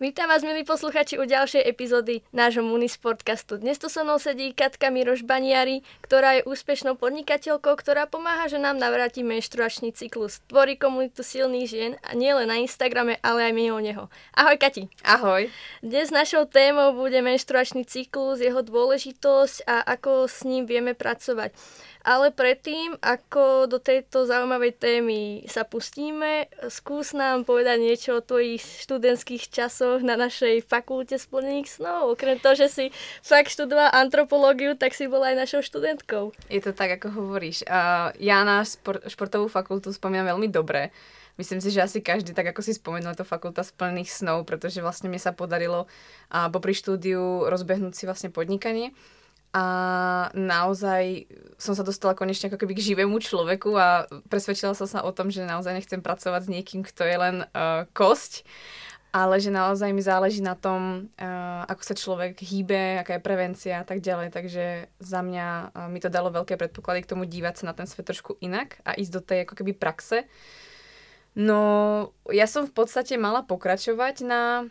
Vítam vás, milí posluchači, u ďalšej epizódy nášho MUNI Sportcastu. Dnes tu so mnou sedí Katarína Miroš Baniari, ktorá je úspešnou podnikateľkou, ktorá pomáha ženám navrátiť menštruačný cyklus. Tvorí komunitu silných žien a nielen na Instagrame, ale aj mimo neho. Ahoj, Kati. Ahoj. Dnes našou témou bude menštruačný cyklus, jeho dôležitosť a ako s ním vieme pracovať. Ale predtým, ako do tejto zaujímavej témy sa pustíme, skús nám povedať niečo o tvojich študentských časoch na našej fakulte splnených snov. Okrem toho, že si fakt študovala antropológiu, tak si bola aj našou študentkou. Je to tak, ako hovoríš. Ja na športovú fakultu spomínam veľmi dobre. Myslím si, že asi každý, tak ako si spomenul, to fakulta splnených snov, pretože vlastne mne sa podarilo popri štúdiu rozbehnúť si vlastne podnikanie. A naozaj som sa dostala konečne ako keby k živému človeku a presvedčila som sa o tom, že naozaj nechcem pracovať s niekým, kto je len kosť, ale že naozaj mi záleží na tom, ako sa človek hýbe, aká je prevencia a tak ďalej. Takže za mňa mi to dalo veľké predpoklady k tomu dívať sa na ten svet trošku inak a ísť do tej ako keby praxe. No, ja som v podstate mala pokračovať na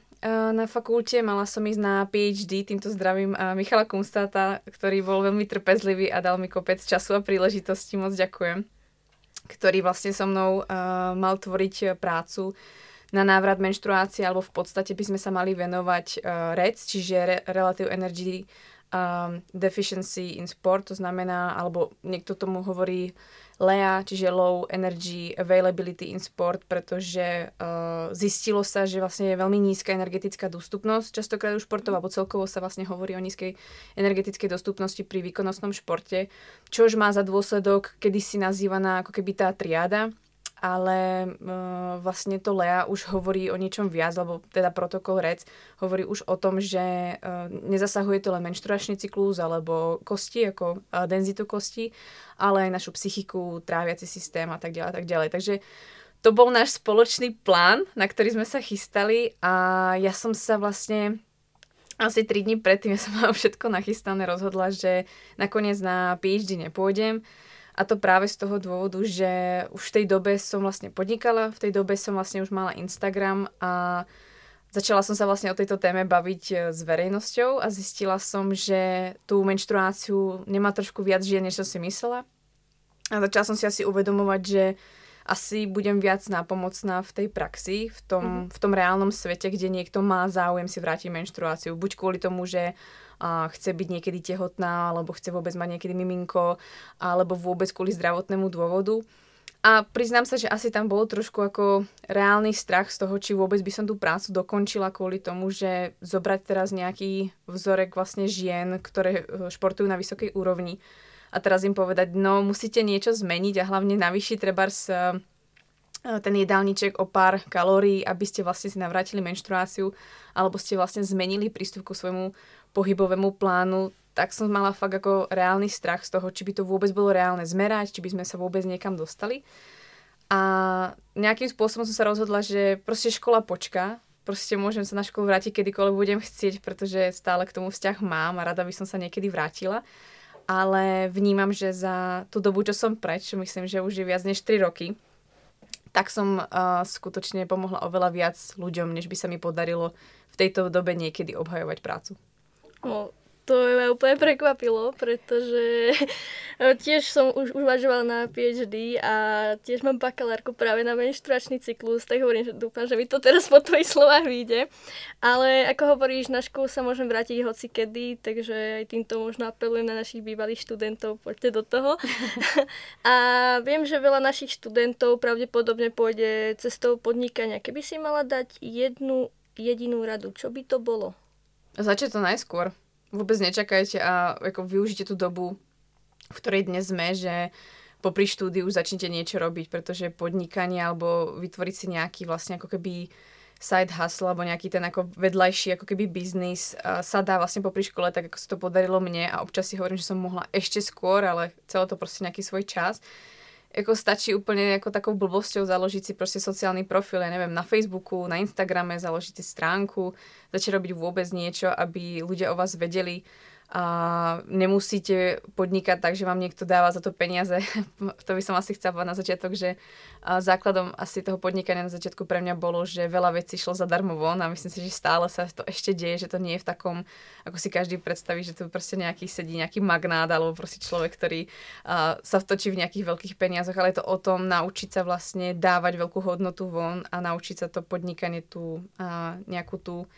fakulte, mala som ísť na PhD, týmto zdravím Michala Kumstáta, ktorý bol veľmi trpezlivý a dal mi kopec času a príležitosti, moc ďakujem, ktorý vlastne so mnou mal tvoriť prácu na návrat menštruácie, alebo v podstate by sme sa mali venovať RETS, čiže Relative Energy Deficiency in Sport, to znamená, alebo niekto tomu hovorí Lea, čiže Low Energy Availability in Sport, pretože zistilo sa, že vlastne je veľmi nízka energetická dostupnosť častokrát u športov, alebo celkovo sa vlastne hovorí o nízkej energetickej dostupnosti pri výkonnostnom športe, čo už má za dôsledok kedysi nazývaná ako keby tá triáda, ale vlastne to Lea už hovorí o niečom viac, lebo teda protokol RETS hovorí už o tom, že nezasahuje to len menštruačný cyklus alebo kosti, ako denzitu kosti, ale aj našu psychiku, tráviaci systém a tak ďalej, tak ďalej. Takže to bol náš spoločný plán, na ktorý sme sa chystali a ja som sa vlastne asi 3 dní predtým, ja som mala všetko nachystané, rozhodla, že nakoniec na PhD nepôjdem. A to práve z toho dôvodu, že už v tej dobe som vlastne podnikala, v tej dobe som vlastne už mala Instagram a začala som sa vlastne o tejto téme baviť s verejnosťou a zistila som, že tú menštruáciu nemá trošku viac žien, než som si myslela. A začala som si asi uvedomovať, že asi budem viac nápomocná v tej praxi, v tom reálnom svete, kde niekto má záujem si vrátiť menštruáciu. Buď kvôli tomu, že chce byť niekedy tehotná, alebo chce vôbec mať niekedy miminko, alebo vôbec kvôli zdravotnému dôvodu. A priznám sa, že asi tam bolo trošku ako reálny strach z toho, či vôbec by som tú prácu dokončila kvôli tomu, že zobrať teraz nejaký vzorek vlastne žien, ktoré športujú na vysokej úrovni. A teraz im povedať, no musíte niečo zmeniť a hlavne navýšiť trebárs ten jedálniček o pár kalórií, aby ste vlastne si navrátili menštruáciu, alebo ste vlastne zmenili prístup ku svojmu pohybovému plánu, tak som mala fakt ako reálny strach z toho, či by to vôbec bolo reálne zmerať, či by sme sa vôbec niekam dostali. A nejakým spôsobom som sa rozhodla, že proste škola počká, proste môžem sa na školu vrátiť kedykoľvek budem chcieť, pretože stále k tomu vzťah mám a rada by som sa niekedy vrátila. Ale vnímam, že za tú dobu, čo som preč, myslím, že už je viac než 3 roky, tak som skutočne pomohla oveľa viac ľuďom, než by sa mi podarilo v tejto dobe niekedy obhajovať prácu. No, to ma úplne prekvapilo, pretože tiež som už uvažovala na PhD a tiež mám bakalárku práve na menštruačný cyklus, tak hovorím, že dúfam, že mi to teraz po tvojich slovách vyjde. Ale ako hovoríš, na školu sa môžem vrátiť hocikedy, takže aj týmto možno apelujem na našich bývalých študentov, poďte do toho. A viem, že veľa našich študentov pravdepodobne pôjde cestou podnikania. Keby si mala dať jednu jedinú radu, čo by to bolo? Začať to najskôr. Vôbec nečakajte a ako využite tú dobu, v ktorej dnes sme, že popri štúdiu už začnite niečo robiť, pretože podnikanie alebo vytvoriť si nejaký vlastne ako keby side hustle alebo nejaký ten ako vedľajší ako keby biznis sa dá vlastne popri škole, tak ako sa to podarilo mne a občas si hovorím, že som mohla ešte skôr, ale chcelo to proste nejaký svoj čas. Ako stačí úplne ako takou blbosťou založiť si proste sociálny profil, ja neviem, na Facebooku, na Instagrame, založiť si stránku, začať robiť vôbec niečo, aby ľudia o vás vedeli. A nemusíte podnikať tak, že vám niekto dáva za to peniaze. To by som asi chcela na začiatok, že základom asi toho podnikania na začiatku pre mňa bolo, že veľa vecí šlo zadarmo von a myslím si, že stále sa to ešte deje, že to nie je v takom, ako si každý predstaví, že tu proste nejaký sedí, nejaký magnát alebo proste človek, ktorý sa vtočí v nejakých veľkých peniazoch, ale je to o tom naučiť sa vlastne dávať veľkú hodnotu von a naučiť sa to podnikanie tu nejakú tú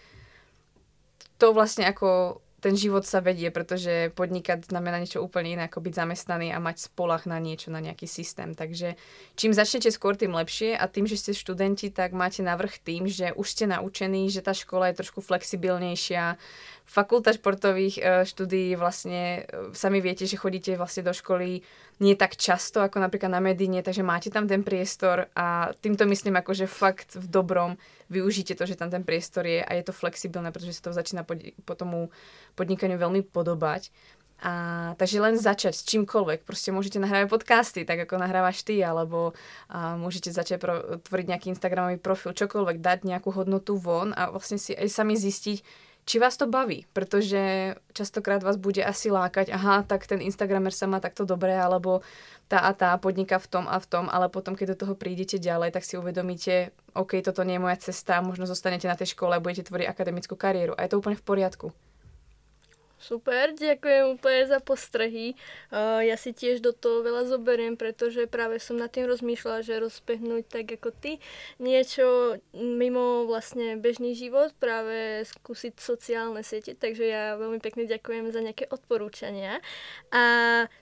to vlastne ako ten život sa vedie, pretože podnikať znamená niečo úplne iné, ako byť zamestnaný a mať spoľah na niečo, na nejaký systém. Takže čím začnete skôr, tým lepšie a tým, že ste študenti, tak máte navrh tým, že už ste naučení, že tá škola je trošku flexibilnejšia. Fakulta športových štúdií vlastne, sami viete, že chodíte vlastne do školy nie tak často, ako napríklad na Medine, takže máte tam ten priestor a týmto myslím akože fakt v dobrom využite to, že tam ten priestor je a je to flexibilné, pretože sa to začína po tomu podnikaniu veľmi podobať. A takže len začať s čímkoľvek. Proste môžete nahrávať podcasty, tak ako nahrávaš ty, alebo môžete začať tvoriť nejaký Instagramový profil, čokoľvek, dať nejakú hodnotu von a vlastne si aj sami zistiť, či vás to baví, pretože častokrát vás bude asi lákať, aha, tak ten Instagramer sa má takto dobre, alebo tá a tá podniká v tom, ale potom, keď do toho prídete ďalej, tak si uvedomíte, OK, toto nie je moja cesta, možno zostanete na tej škole a budete tvoriť akademickú kariéru a je to úplne v poriadku. Super, ďakujem úplne za postrehy. Ja si tiež do toho veľa zoberiem, pretože práve som nad tým rozmýšľala, že rozbehnúť tak ako ty niečo mimo vlastne bežný život, práve skúsiť sociálne siete, takže ja veľmi pekne ďakujem za nejaké odporúčania. A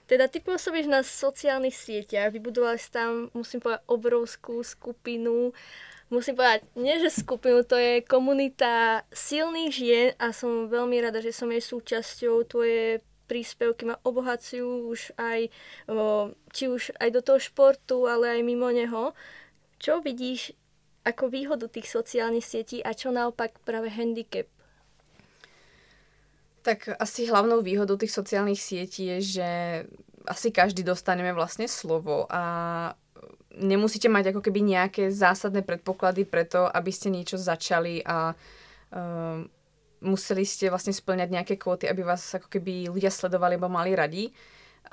teda ty pôsobíš na sociálnych sieťach, vybudovala si tam, musím povedať, obrovskú skupinu. Musím povedať, nie že skupinu, to je komunita silných žien a som veľmi rada, že som jej súčasťou. Tvoje príspevky ma obohacujú už aj, či už aj do toho športu, ale aj mimo neho. Čo vidíš ako výhodu tých sociálnych sietí a čo naopak práve handicap? Tak asi hlavnou výhodou tých sociálnych sietí je, že asi každý dostaneme vlastne slovo a nemusíte mať ako keby nejaké zásadné predpoklady preto, aby ste niečo začali a museli ste vlastne spĺňať nejaké kvóty, aby vás ako keby ľudia sledovali alebo mali radi.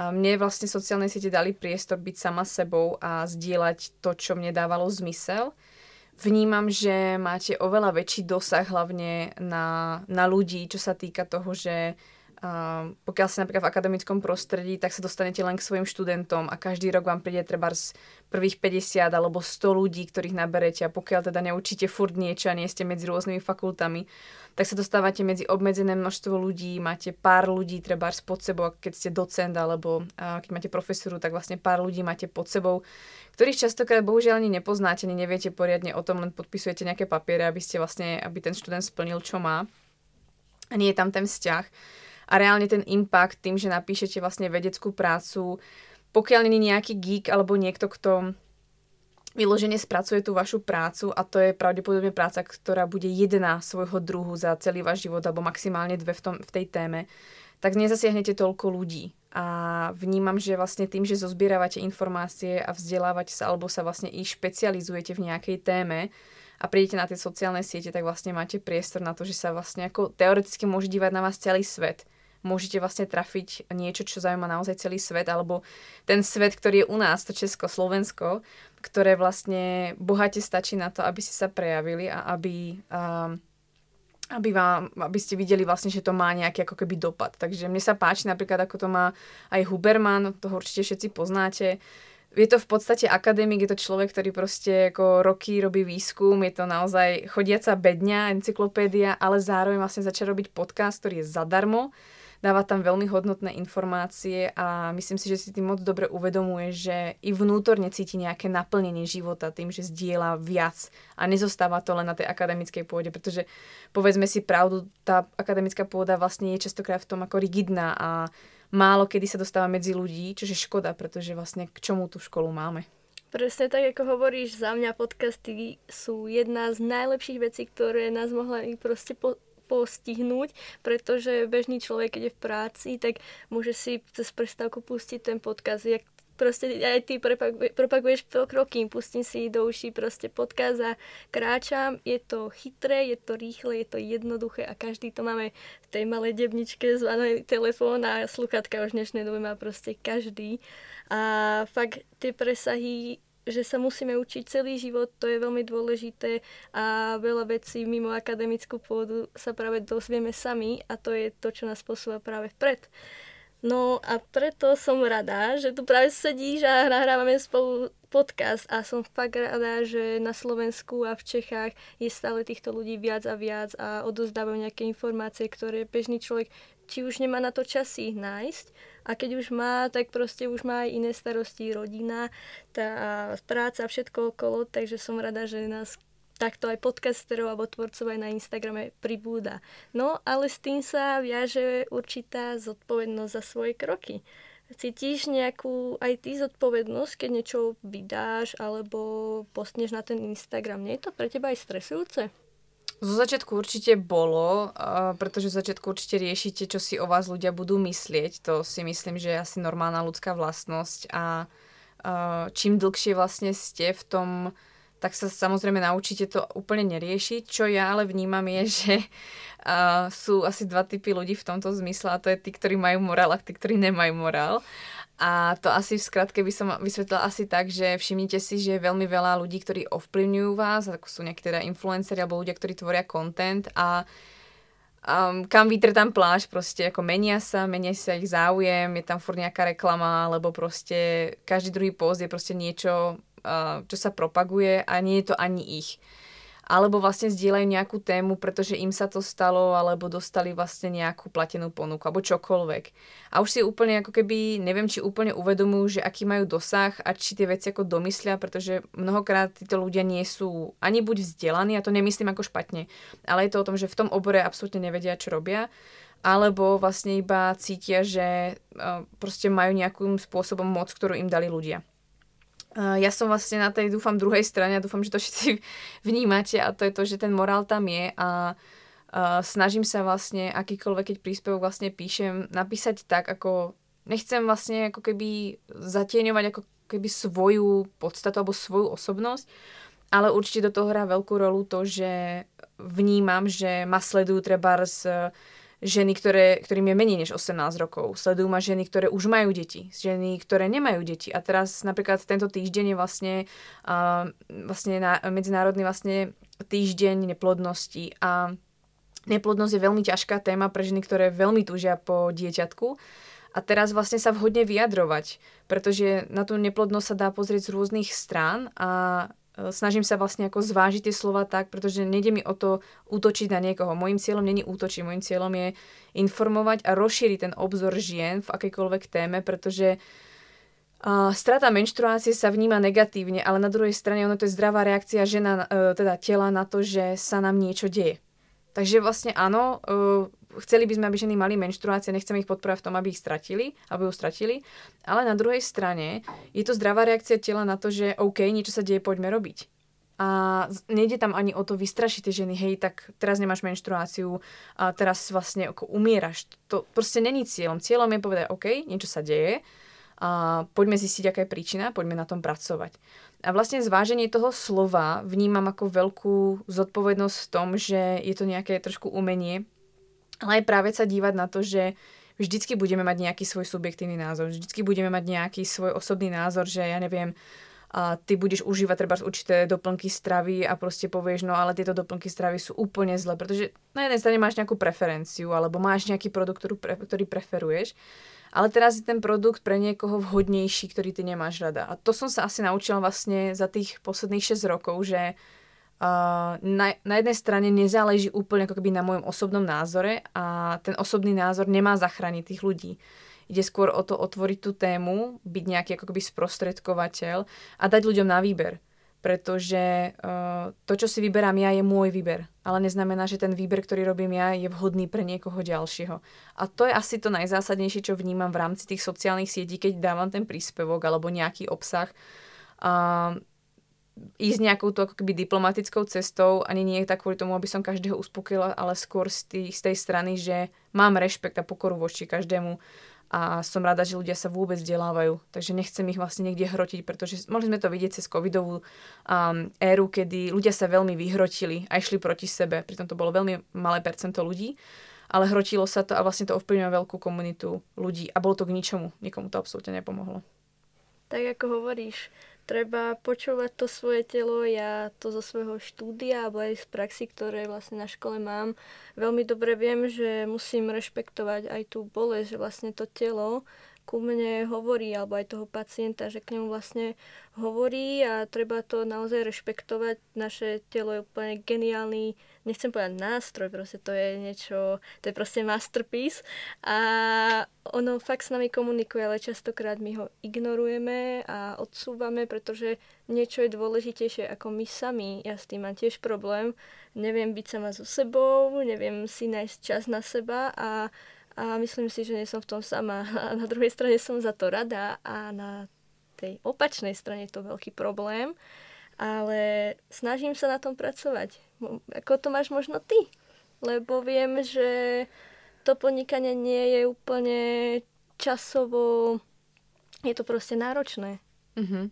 A mne vlastne sociálne siete dali priestor byť sama sebou a zdieľať to, čo mne dávalo zmysel. Vnímam, že máte oveľa väčší dosah hlavne na ľudí, čo sa týka toho, že pokiaľ ste napríklad v akademickom prostredí, tak sa dostanete len k svojim študentom a každý rok vám príde treba z prvých 50 alebo 100 ľudí, ktorých naberete a pokiaľ teda neučíte furt niečo a nie ste medzi rôznymi fakultami, tak sa dostávate medzi obmedzené množstvo ľudí, máte pár ľudí treba pod sebou, keď ste docent alebo keď máte profesoru, tak vlastne pár ľudí máte pod sebou, ktorých častokrát bohužiaľ ani nepoznáte, ani neviete poriadne o tom, len podpisujete nejaké papiere, aby ste vlastne, aby ten študent splnil, čo má. A nie je tam ten vzťah. A reálne ten impact tým, že napíšete vlastne vedeckú prácu, pokiaľ nie je nejaký geek alebo niekto, kto vyložene spracuje tú vašu prácu a to je pravdepodobne práca, ktorá bude jedna svojho druhu za celý váš život alebo maximálne dve v tej téme, tak nezasiahnete toľko ľudí. A vnímam, že vlastne tým, že zozbierávate informácie a vzdelávate sa alebo sa vlastne i špecializujete v nejakej téme, a prídete na tie sociálne siete, tak vlastne máte priestor na to, že sa vlastne ako teoreticky môže dívať na vás celý svet. Môžete vlastne trafiť niečo, čo zaujíma naozaj celý svet, alebo ten svet, ktorý je u nás, to Česko, Slovensko, ktoré vlastne bohate stačí na to, aby ste sa prejavili a aby ste videli vlastne, že to má nejaký ako keby dopad. Takže mne sa páči napríklad, ako to má aj Huberman, toho určite všetci poznáte. Je to v podstate akademik, je to človek, ktorý proste ako roky robí výskum, je to naozaj chodiaca bedňa, encyklopédia, ale zároveň vlastne začal robiť podcast, ktorý je zadarmo, dáva tam veľmi hodnotné informácie a myslím si, že si tým moc dobre uvedomuje, že i vnútorne cíti nejaké naplnenie života tým, že zdieľa viac a nezostáva to len na tej akademickej pôde, pretože povedzme si pravdu, tá akademická pôda vlastne je častokrát v tom ako rigidná a málo kedy sa dostáva medzi ľudí, čo je škoda, pretože vlastne k čomu tú školu máme. Presne tak, ako hovoríš, za mňa podcasty sú jedna z najlepších vecí, ktoré nás mohli proste postihnúť, pretože bežný človek, keď je v práci, tak môže si cez prestávku pustiť ten podcast, jak proste aj ty propaguješ kroky, pustím si do uší proste podcast a kráčam, je to chytré, je to rýchle, je to jednoduché a každý to máme v tej malej debničke zvanej telefón a sluchatka už v dnešnej dobe má proste každý a fakt tie presahy, že sa musíme učiť celý život, to je veľmi dôležité a veľa vecí mimo akademickú pôdu sa práve dozvieme sami a to je to, čo nás posúva práve vpred. No a preto som rada, že tu práve sedíš a nahrávame spolu podcast a som fakt rada, že na Slovensku a v Čechách je stále týchto ľudí viac a odozdávajú nejaké informácie, ktoré bežný človek či už nemá na to čas ich nájsť a keď už má, tak proste už má aj iné starosti, rodina, tá práca, všetko okolo, takže som rada, že nás takto aj podcasterov alebo tvorcov aj na Instagrame pribúda. No, ale s tým sa viaže určitá zodpovednosť za svoje kroky. Cítiš nejakú aj ty zodpovednosť, keď niečo vydáš alebo postneš na ten Instagram? Nie je to pre teba aj stresujúce? Zo začiatku určite bolo, pretože zo začiatku určite riešite, čo si o vás ľudia budú myslieť. To si myslím, že je asi normálna ľudská vlastnosť a čím dlhšie vlastne ste v tom, tak sa samozrejme naučíte to úplne neriešiť. Čo ja ale vnímam je, že sú asi dva typy ľudí v tomto zmysle a to je tí, ktorí majú morál a tí, ktorí nemajú morál. A to asi v skratke by som vysvetlila asi tak, že všimnite si, že je veľmi veľa ľudí, ktorí ovplyvňujú vás, ako sú nejakí teda influenceri alebo ľudia, ktorí tvoria content a kam vítr tam pláž, proste ako menia sa ich záujem, je tam furt nejaká reklama, alebo proste každý druhý post je proste niečo, čo sa propaguje a nie je to ani ich. Alebo vlastne zdieľajú nejakú tému, pretože im sa to stalo, alebo dostali vlastne nejakú platenú ponuku, alebo čokoľvek. A už si úplne ako keby, neviem, či úplne uvedomujú, že aký majú dosah a či tie veci ako domyslia, pretože mnohokrát títo ľudia nie sú ani buď vzdelaní, a to nemyslím ako špatne, ale je to o tom, že v tom obore absolútne nevedia, čo robia, alebo vlastne iba cítia, že proste majú nejakým spôsobom moc, ktorú im dali ľudia. Ja som vlastne na tej, dúfam, druhej strane a dúfam, že to všetci vnímate a to je to, že ten morál tam je a snažím sa vlastne akýkoľvek, keď príspevok vlastne píšem, napísať tak, ako nechcem vlastne ako keby zatieňovať ako keby svoju podstatu alebo svoju osobnosť, ale určite do toho hrá veľkú rolu to, že vnímam, že ma sledujú trebárs ženy, ktorým je menej než 18 rokov. Sledujú ma ženy, ktoré už majú deti. Ženy, ktoré nemajú deti. A teraz napríklad tento týždeň je vlastne medzinárodný vlastne týždeň neplodnosti. A neplodnosť je veľmi ťažká téma pre ženy, ktoré veľmi túžia po dieťatku. A teraz vlastne sa vhodne vyjadrovať. Pretože na tú neplodnosť sa dá pozrieť z rôznych strán a snažím sa vlastne ako zvážiť tie slova tak, pretože nejde mi o to útočiť na niekoho. Mojím cieľom není útočiť, mojím cieľom je informovať a rozšíriť ten obzor žien v akejkoľvek téme, pretože strata menštruácie sa vníma negatívne, ale na druhej strane ono to je zdravá reakcia žena, teda tela na to, že sa nám niečo deje. Takže vlastne áno, chceli by sme, aby ženy mali menštruácie, nechcem ich podporovať v tom, aby ich stratili, aby ju stratili, ale na druhej strane je to zdravá reakcia tela na to, že OK, niečo sa deje, poďme robiť. A nejde tam ani o to vystrašiť tie ženy, hej, tak teraz nemáš menštruáciu a teraz vlastne ako umieraš. To proste není cieľom. Cieľom je povedať OK, niečo sa deje a poďme zistiť, aká je príčina, poďme na tom pracovať. A vlastne zváženie toho slova vnímam ako veľkú zodpovednosť v tom, že je to nejaké trošku umenie, ale aj práve sa dívať na to, že vždycky budeme mať nejaký svoj subjektívny názor, vždycky budeme mať nejaký svoj osobný názor, že ja neviem, a ty budeš užívať treba určité doplnky stravy a proste povieš, no ale tieto doplnky stravy sú úplne zlé, pretože na jednej strane máš nejakú preferenciu alebo máš nejaký produkt, ktorý preferuješ, ale teraz je ten produkt pre niekoho vhodnejší, ktorý ty nemáš rada. A to som sa asi naučila vlastne za tých posledných 6 rokov, že na jednej strane nezáleží úplne ako keby na mojom osobnom názore a ten osobný názor nemá zachrániť tých ľudí. Ide skôr o to otvoriť tú tému, byť nejaký ako keby sprostredkovateľ a dať ľuďom na výber. Pretože to, čo si vyberám ja, je môj výber. Ale neznamená, že ten výber, ktorý robím ja, je vhodný pre niekoho ďalšieho. A to je asi to najzásadnejšie, čo vnímam v rámci tých sociálnych sietí, keď dávam ten príspevok alebo nejaký obsah. Ísť nejakou to ako keby diplomatickou cestou, ani nie tak kvôli tomu, aby som každého uspokojila, ale skôr z tej strany, že mám rešpekt a pokoru voči každému a som rada, že ľudia sa vôbec vzdelávajú. Takže nechcem ich vlastne niekde hrotiť, pretože mohli sme to vidieť cez covidovú éru, kedy ľudia sa veľmi vyhrotili a išli proti sebe. Pritom to bolo veľmi malé percento ľudí, ale hrotilo sa to a vlastne to ovplyvňuje veľkú komunitu ľudí a bolo to k ničomu. Nikomu to absolútne nepomohlo. Tak ako hovoríš, treba počúvať to svoje telo. Ja to zo svojho štúdia alebo aj z praxi, ktoré vlastne na škole mám, veľmi dobre viem, že musím rešpektovať aj tú bolesť, že vlastne to telo ku mne hovorí, alebo aj toho pacienta, že k nemu vlastne hovorí a treba to naozaj rešpektovať. Naše telo je úplne geniálny, nechcem povedať nástroj, proste to je niečo, to je proste masterpiece a ono fakt s nami komunikuje, ale častokrát my ho ignorujeme a odsúvame, pretože niečo je dôležitejšie ako my sami. Ja s tým mám tiež problém, neviem byť sama so sebou, neviem si nájsť čas na seba a myslím si, že nie som v tom sama. A na druhej strane som za to rada a na tej opačnej strane je to veľký problém. Ale snažím sa na tom pracovať. Ako to máš možno ty? Lebo viem, že to podnikanie nie je úplne časovo... Je to proste náročné. Uh-huh.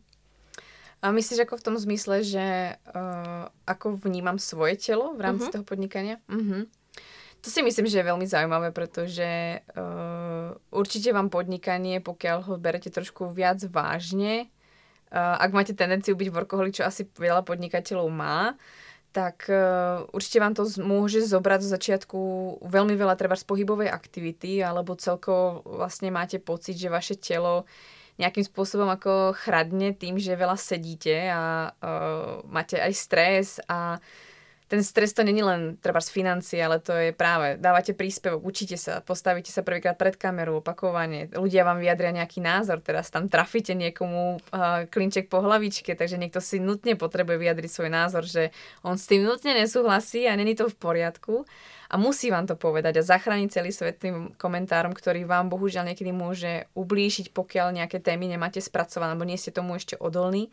A myslíš ako v tom zmysle, že ako vnímam svoje telo v rámci toho podnikania? Uh-huh. To si myslím, že je veľmi zaujímavé, pretože určite vám podnikanie, pokiaľ ho berete trošku viac vážne, ak máte tendenciu byť workoholik, čo asi veľa podnikateľov má, tak určite vám to môže zobrať zo začiatku veľmi veľa treba z pohybovej aktivity, alebo celkovo vlastne máte pocit, že vaše telo nejakým spôsobom ako chradne tým, že veľa sedíte a máte aj stres a ten stres to není len treba z financií, ale to je práve, dávate príspevok, učíte sa, postavíte sa prvýkrát pred kameru, opakovanie, ľudia vám vyjadria nejaký názor, teraz tam trafíte niekomu klinček po hlavičke, takže niekto si nutne potrebuje vyjadriť svoj názor, že on s tým nutne nesúhlasí a není to v poriadku a musí vám to povedať a zachrániť celý svet tým komentárom, ktorý vám bohužiaľ niekedy môže ublížiť, pokiaľ nejaké témy nemáte spracované, alebo nie ste tomu ešte odolní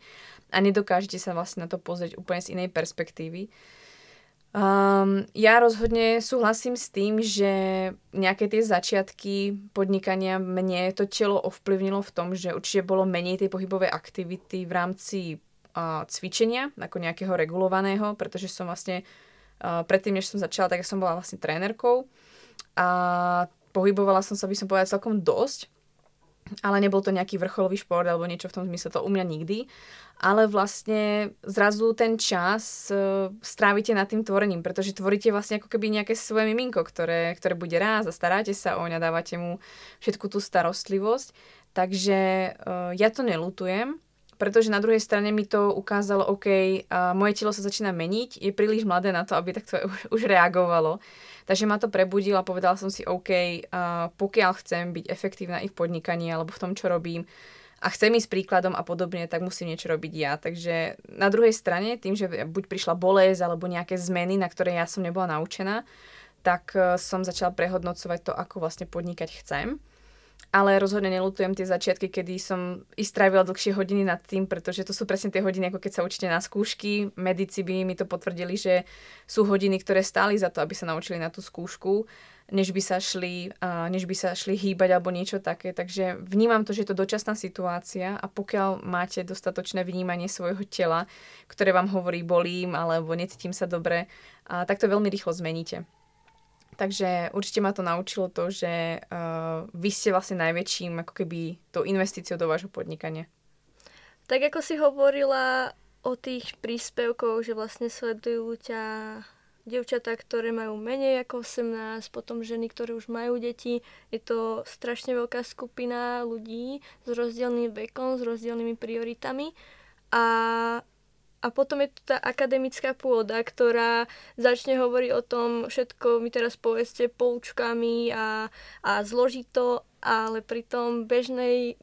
a nedokážete sa vlastne na to pozrieť úplne z inej perspektívy. Ja rozhodne súhlasím s tým, že nejaké tie začiatky podnikania mne to telo ovplyvnilo v tom, že určite bolo menej tej pohybovej aktivity v rámci cvičenia, ako nejakého regulovaného, pretože som vlastne predtým, než som začala, tak som bola vlastne trénerkou a pohybovala som sa, by som povedala, celkom dosť, ale nebol to nejaký vrcholový šport alebo niečo v tom zmysle, to u mňa nikdy, ale vlastne zrazu ten čas strávite nad tým tvorením, pretože tvoríte vlastne ako keby nejaké svoje miminko, ktoré bude ráz a staráte sa oň a dávate mu všetku tú starostlivosť, takže ja to neľutujem, pretože na druhej strane mi to ukázalo, OK, moje telo sa začína meniť, je príliš mladé na to, aby takto už reagovalo. Takže ma to prebudilo a povedala som si, OK, pokiaľ chcem byť efektívna i v podnikaní alebo v tom, čo robím a chcem ísť príkladom a podobne, tak musím niečo robiť ja. Takže na druhej strane, tým, že buď prišla bolesť alebo nejaké zmeny, na ktoré ja som nebola naučená, tak som začala prehodnocovať to, ako vlastne podnikať chcem. Ale rozhodne neľutujem tie začiatky, kedy som strávila dlhšie hodiny nad tým, pretože to sú presne tie hodiny, ako keď sa učíte na skúšky. Medici by mi to potvrdili, že sú hodiny, ktoré stáli za to, aby sa naučili na tú skúšku, než by sa šli hýbať alebo niečo také. Takže vnímam to, že je to dočasná situácia a pokiaľ máte dostatočné vnímanie svojho tela, ktoré vám hovorí bolím alebo necítim sa dobre, tak to veľmi rýchlo zmeníte. Takže určite ma to naučilo to, že vy ste vlastne najväčším ako keby tou investíciou do vášho podnikania. Tak ako si hovorila o tých príspevkoch, že vlastne sledujú ťa dievčatá, ktoré majú menej ako 18, potom ženy, ktoré už majú deti. Je to strašne veľká skupina ľudí s rozdielnym vekom, s rozdielnymi prioritami a potom je to tá akademická pôda, ktorá začne hovoriť o tom, všetko mi teraz povedzte poučkami a zloží to, ale pri tom bežnej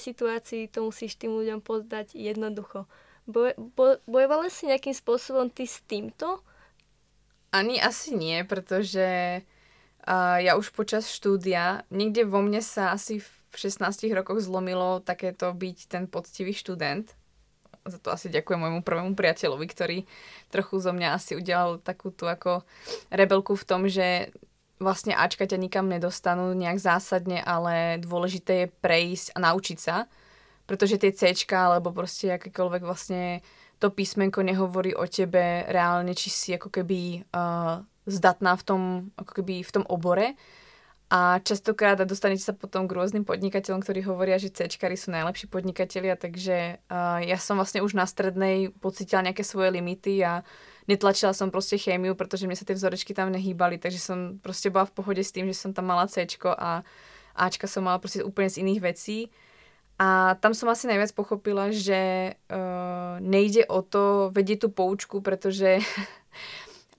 situácii to musíš tým ľuďom poddať jednoducho. Bojovala si nejakým spôsobom ty s týmto? Ani asi nie, pretože ja už počas štúdia, niekde vo mne sa asi v 16 rokoch zlomilo takéto byť ten poctivý študent. Za to asi ďakujem môjmu prvému priateľovi, ktorý trochu zo mňa asi udelal takú tú ako rebelku v tom, že vlastne Ačka ťa nikam nedostanú nejak zásadne, ale dôležité je prejsť a naučiť sa, protože tie Cčka alebo proste akékoľvek vlastne to písmenko nehovorí o tebe reálne, či si ako keby zdatná v tom, ako keby v tom obore. A častokrát dostanete sa potom k rôznym podnikateľom, ktorí hovoria, že Cčkari sú najlepší podnikatelia, takže ja som vlastne už na strednej pocítila nejaké svoje limity a netlačila som proste chémiu, pretože mne sa tie vzorečky tam nehýbali, takže som proste bola v pohode s tým, že som tam mala Cčko a Ačka som mala proste úplne z iných vecí. A tam som asi najviac pochopila, že nejde o to vedieť tú poučku, pretože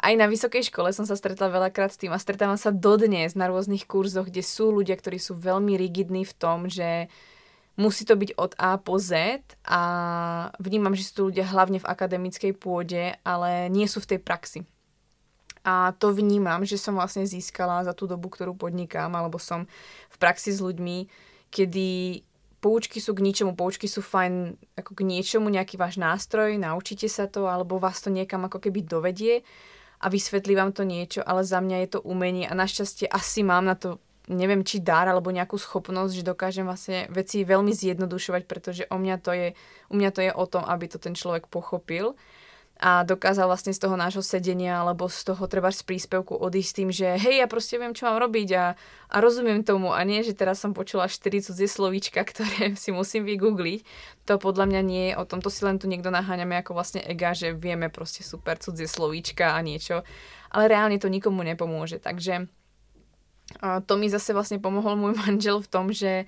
aj na vysokej škole som sa stretla veľakrát s tým a stretávam sa dodnes na rôznych kurzoch, kde sú ľudia, ktorí sú veľmi rigidní v tom, že musí to byť od A po Z a vnímam, že sú tu ľudia hlavne v akademickej pôde, ale nie sú v tej praxi. A to vnímam, že som vlastne získala za tú dobu, ktorú podnikám, alebo som v praxi s ľuďmi, kedy poučky sú k ničemu, poučky sú fajn ako k niečomu, nejaký váš nástroj, naučíte sa to, alebo vás to niekam ako keby dovedie a vysvetlí vám to niečo, ale za mňa je to umenie a našťastie asi mám na to, neviem, či dar alebo nejakú schopnosť, že dokážem vlastne veci veľmi zjednodušovať, pretože u mňa to je o tom, aby to ten človek pochopil a dokázal vlastne z toho nášho sedenia alebo z toho treba z príspevku odísť s tým, že hej, ja proste viem, čo mám robiť a rozumiem tomu a nie, že teraz som počula 4 cudzie slovíčka, ktoré si musím vygoogliť. To podľa mňa nie je o tom, to si len tu niekto naháňame ako vlastne ega, že vieme proste super cudzie slovíčka a niečo, ale reálne to nikomu nepomôže, takže to mi zase vlastne pomohol môj manžel v tom, že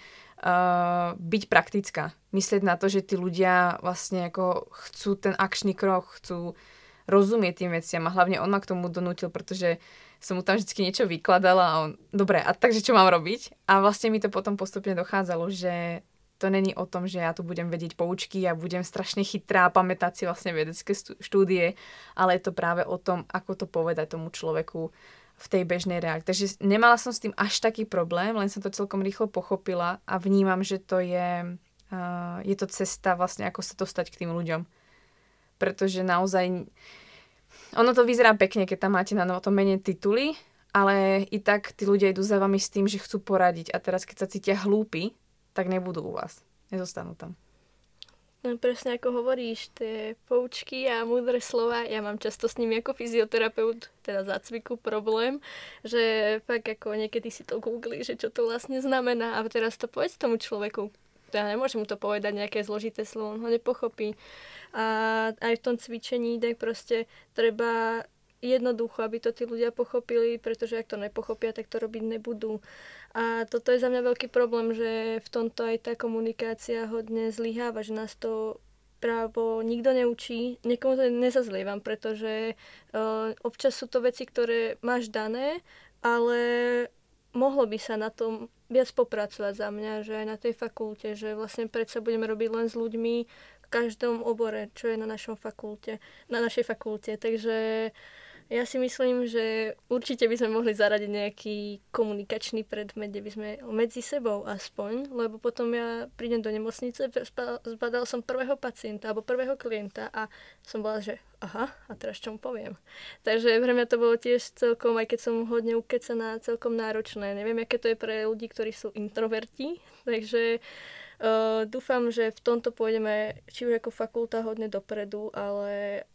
byť praktická. Myslieť na to, že tí ľudia vlastne ako chcú ten akčný krok, chcú rozumieť tým veciam a hlavne on ma k tomu donútil, pretože som mu tam vždycky niečo vykladala a on, dobre, a takže čo mám robiť? A vlastne mi to potom postupne dochádzalo, že to není o tom, že ja tu budem vedieť poučky a budem strašne chytrá pamätať si vlastne vedecké štúdie, ale je to práve o tom, ako to povedať tomu človeku v tej bežnej realite. Takže nemala som s tým až taký problém, len som to celkom rýchlo pochopila a vnímam, že to je to cesta vlastne, ako sa dostať k tým ľuďom. Pretože naozaj ono to vyzerá pekne, keď tam máte na to menej tituly, ale i tak tí ľudia idú za vami s tým, že chcú poradiť a teraz, keď sa cítia hlúpi, tak nebudú u vás. Nezostanú tam. No presne ako hovoríš, tie poučky a múdre slova, ja mám často s nimi ako fyzioterapeut, teda zácviku problém, že fakt ako niekedy si to googlí, že čo to vlastne znamená a teraz to povedz tomu človeku. Ja nemôžem mu to povedať nejaké zložité slovo, on ho nepochopí. A aj v tom cvičení tak proste treba jednoducho, aby to tí ľudia pochopili, pretože ak to nepochopia, tak to robiť nebudú. A toto je za mňa veľký problém, že v tomto aj tá komunikácia hodne zlyháva, že nás to právo nikto neučí, nikomu to nezazlievam, pretože občas sú to veci, ktoré máš dané, ale mohlo by sa na tom viac popracovať za mňa, že aj na tej fakulte, že vlastne predsa budeme robiť len s ľuďmi v každom obore, čo je na našej fakulte, takže ja si myslím, že určite by sme mohli zaradiť nejaký komunikačný predmet, kde by sme medzi sebou aspoň, lebo potom ja prídem do nemocnice, zbadal som prvého pacienta alebo prvého klienta a som bola, že aha, a teraz čo mu poviem. Takže pre mňa to bolo tiež celkom, aj keď som hodne ukecaná, celkom náročné. Neviem, aké to je pre ľudí, ktorí sú introverti, takže dúfam, že v tomto pôjdeme či už ako fakulta hodne dopredu, ale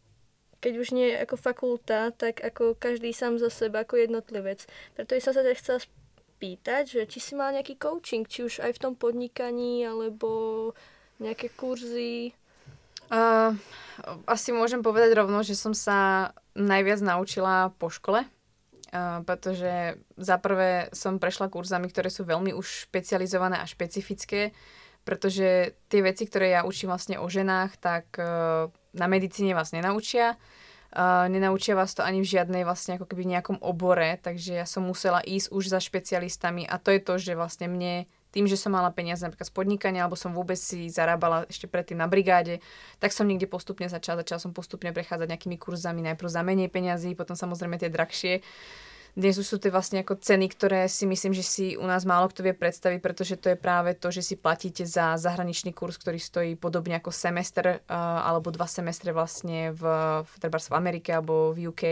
keď už nie ako fakulta, tak ako každý sám za seba, ako jednotlivec. Preto som sa teda chcela spýtať, že či si mal nejaký coaching, či už aj v tom podnikaní, alebo nejaké kurzy? Asi môžem povedať rovno, že som sa najviac naučila po škole, pretože za prvé som prešla kurzami, ktoré sú veľmi už špecializované a špecifické, pretože tie veci, ktoré ja učím vlastne o ženách, tak na medicíne vás nenaučia. Nenaučia vás to ani v žiadnej vlastne ako keby nejakom obore, takže ja som musela ísť už za špecialistami a to je to, že vlastne mne tým, že som mala peniaze napríklad z podnikania alebo som vôbec si zarábala ešte predtým na brigáde, tak som niekde postupne začala som postupne prechádzať nejakými kurzami, najprv za menej peniazy, potom samozrejme tie drahšie. Dnes už sú to vlastne ako ceny, ktoré si myslím, že si u nás málo kto vie predstaviť, pretože to je práve to, že si platíte za zahraničný kurz, ktorý stojí podobne ako semester alebo 2 semestre vlastne v Amerike alebo v UK.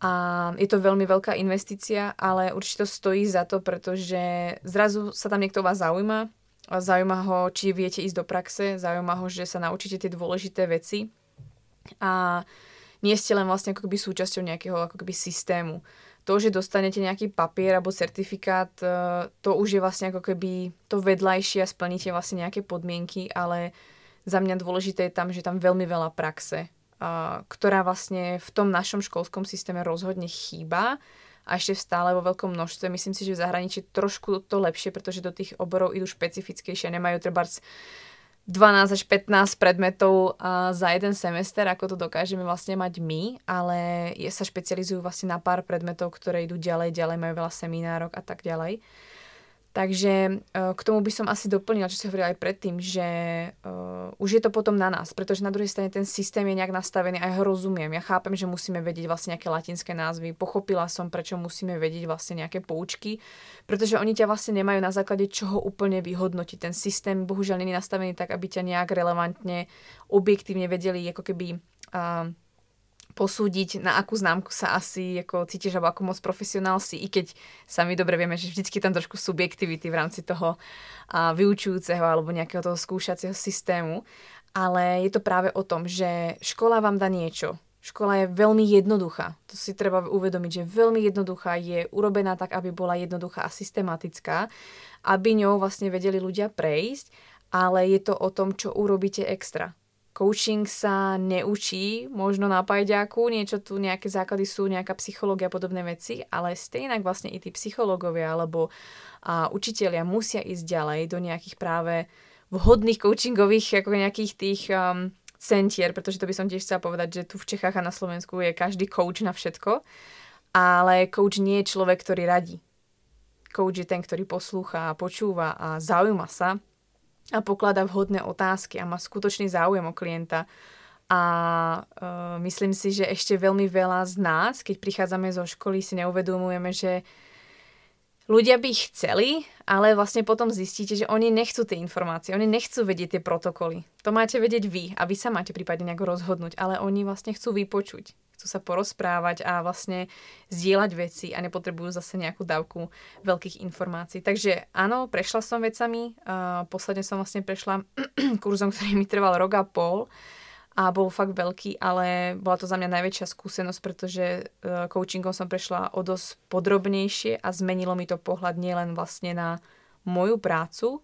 A je to veľmi veľká investícia, ale určite to stojí za to, pretože zrazu sa tam niekto vás zaujíma. Zaujíma ho, či viete ísť do praxe, zaujíma ho, že sa naučíte tie dôležité veci a nie ste len vlastne ako keby súčasťou nejakého ako keby systému. To, že dostanete nejaký papier alebo certifikát, to už je vlastne ako keby to vedľajšie a splníte vlastne nejaké podmienky, ale za mňa dôležité je tam, že tam veľmi veľa praxe, ktorá vlastne v tom našom školskom systéme rozhodne chýba a ešte stále vo veľkom množstve. Myslím si, že v zahraničí trošku to lepšie, pretože do tých oborov idú špecifickejšie, nemajú trebárs 12 až 15 predmetov za jeden semester, ako to dokážeme vlastne mať my, ale sa špecializujú vlastne na pár predmetov, ktoré idú ďalej, majú veľa seminárok a tak ďalej. Takže k tomu by som asi doplnila, čo si hovorila aj predtým, že už je to potom na nás, pretože na druhej strane ten systém je nejak nastavený a ja ho rozumiem. Ja chápem, že musíme vedieť vlastne nejaké latinské názvy. Pochopila som, prečo musíme vedieť vlastne nejaké poučky, pretože oni ťa vlastne nemajú na základe čoho úplne vyhodnotiť. Ten systém bohužiaľ nie je nastavený tak, aby ťa nejak relevantne, objektívne vedeli ako keby posúdiť, na akú známku sa asi ako cítiš, alebo ako moc profesionál si, i keď sami dobre vieme, že vždycky tam trošku subjektivity v rámci toho vyučujúceho alebo nejakého toho skúšacieho systému. Ale je to práve o tom, že škola vám dá niečo. Škola je veľmi jednoduchá. To si treba uvedomiť, že veľmi jednoduchá, je urobená tak, aby bola jednoduchá a systematická, aby ňou vlastne vedeli ľudia prejsť, ale je to o tom, čo urobíte extra. Coaching sa neučí, možno na pajďáku, niečo tu, nejaké základy sú, nejaká psychológia a podobné veci, ale stejnak vlastne i tí psychológovia alebo učitelia musia ísť ďalej do nejakých práve vhodných coachingových, ako nejakých tých centier, pretože to by som tiež chcela povedať, že tu v Čechách a na Slovensku je každý coach na všetko, ale coach nie je človek, ktorý radí. Coach je ten, ktorý poslúcha, počúva a zaujíma sa a poklada vhodné otázky a má skutočný záujem o klienta. A myslím si, že ešte veľmi veľa z nás, keď prichádzame zo školy, si neuvedomujeme, že ľudia by ich chceli, ale vlastne potom zistíte, že oni nechcú tie informácie, oni nechcú vedieť tie protokoly. To máte vedieť vy a vy sa máte prípadne nejako rozhodnúť, ale oni vlastne chcú vypočuť, chcú sa porozprávať a vlastne zdieľať veci a nepotrebujú zase nejakú dávku veľkých informácií. Takže áno, prešla som vecami, posledne som vlastne prešla kurzom, ktorý mi trval rok a pol a bol fakt veľký, ale bola to za mňa najväčšia skúsenosť, pretože coachingom som prešla o dosť podrobnejšie a zmenilo mi to pohľad nielen vlastne na moju prácu,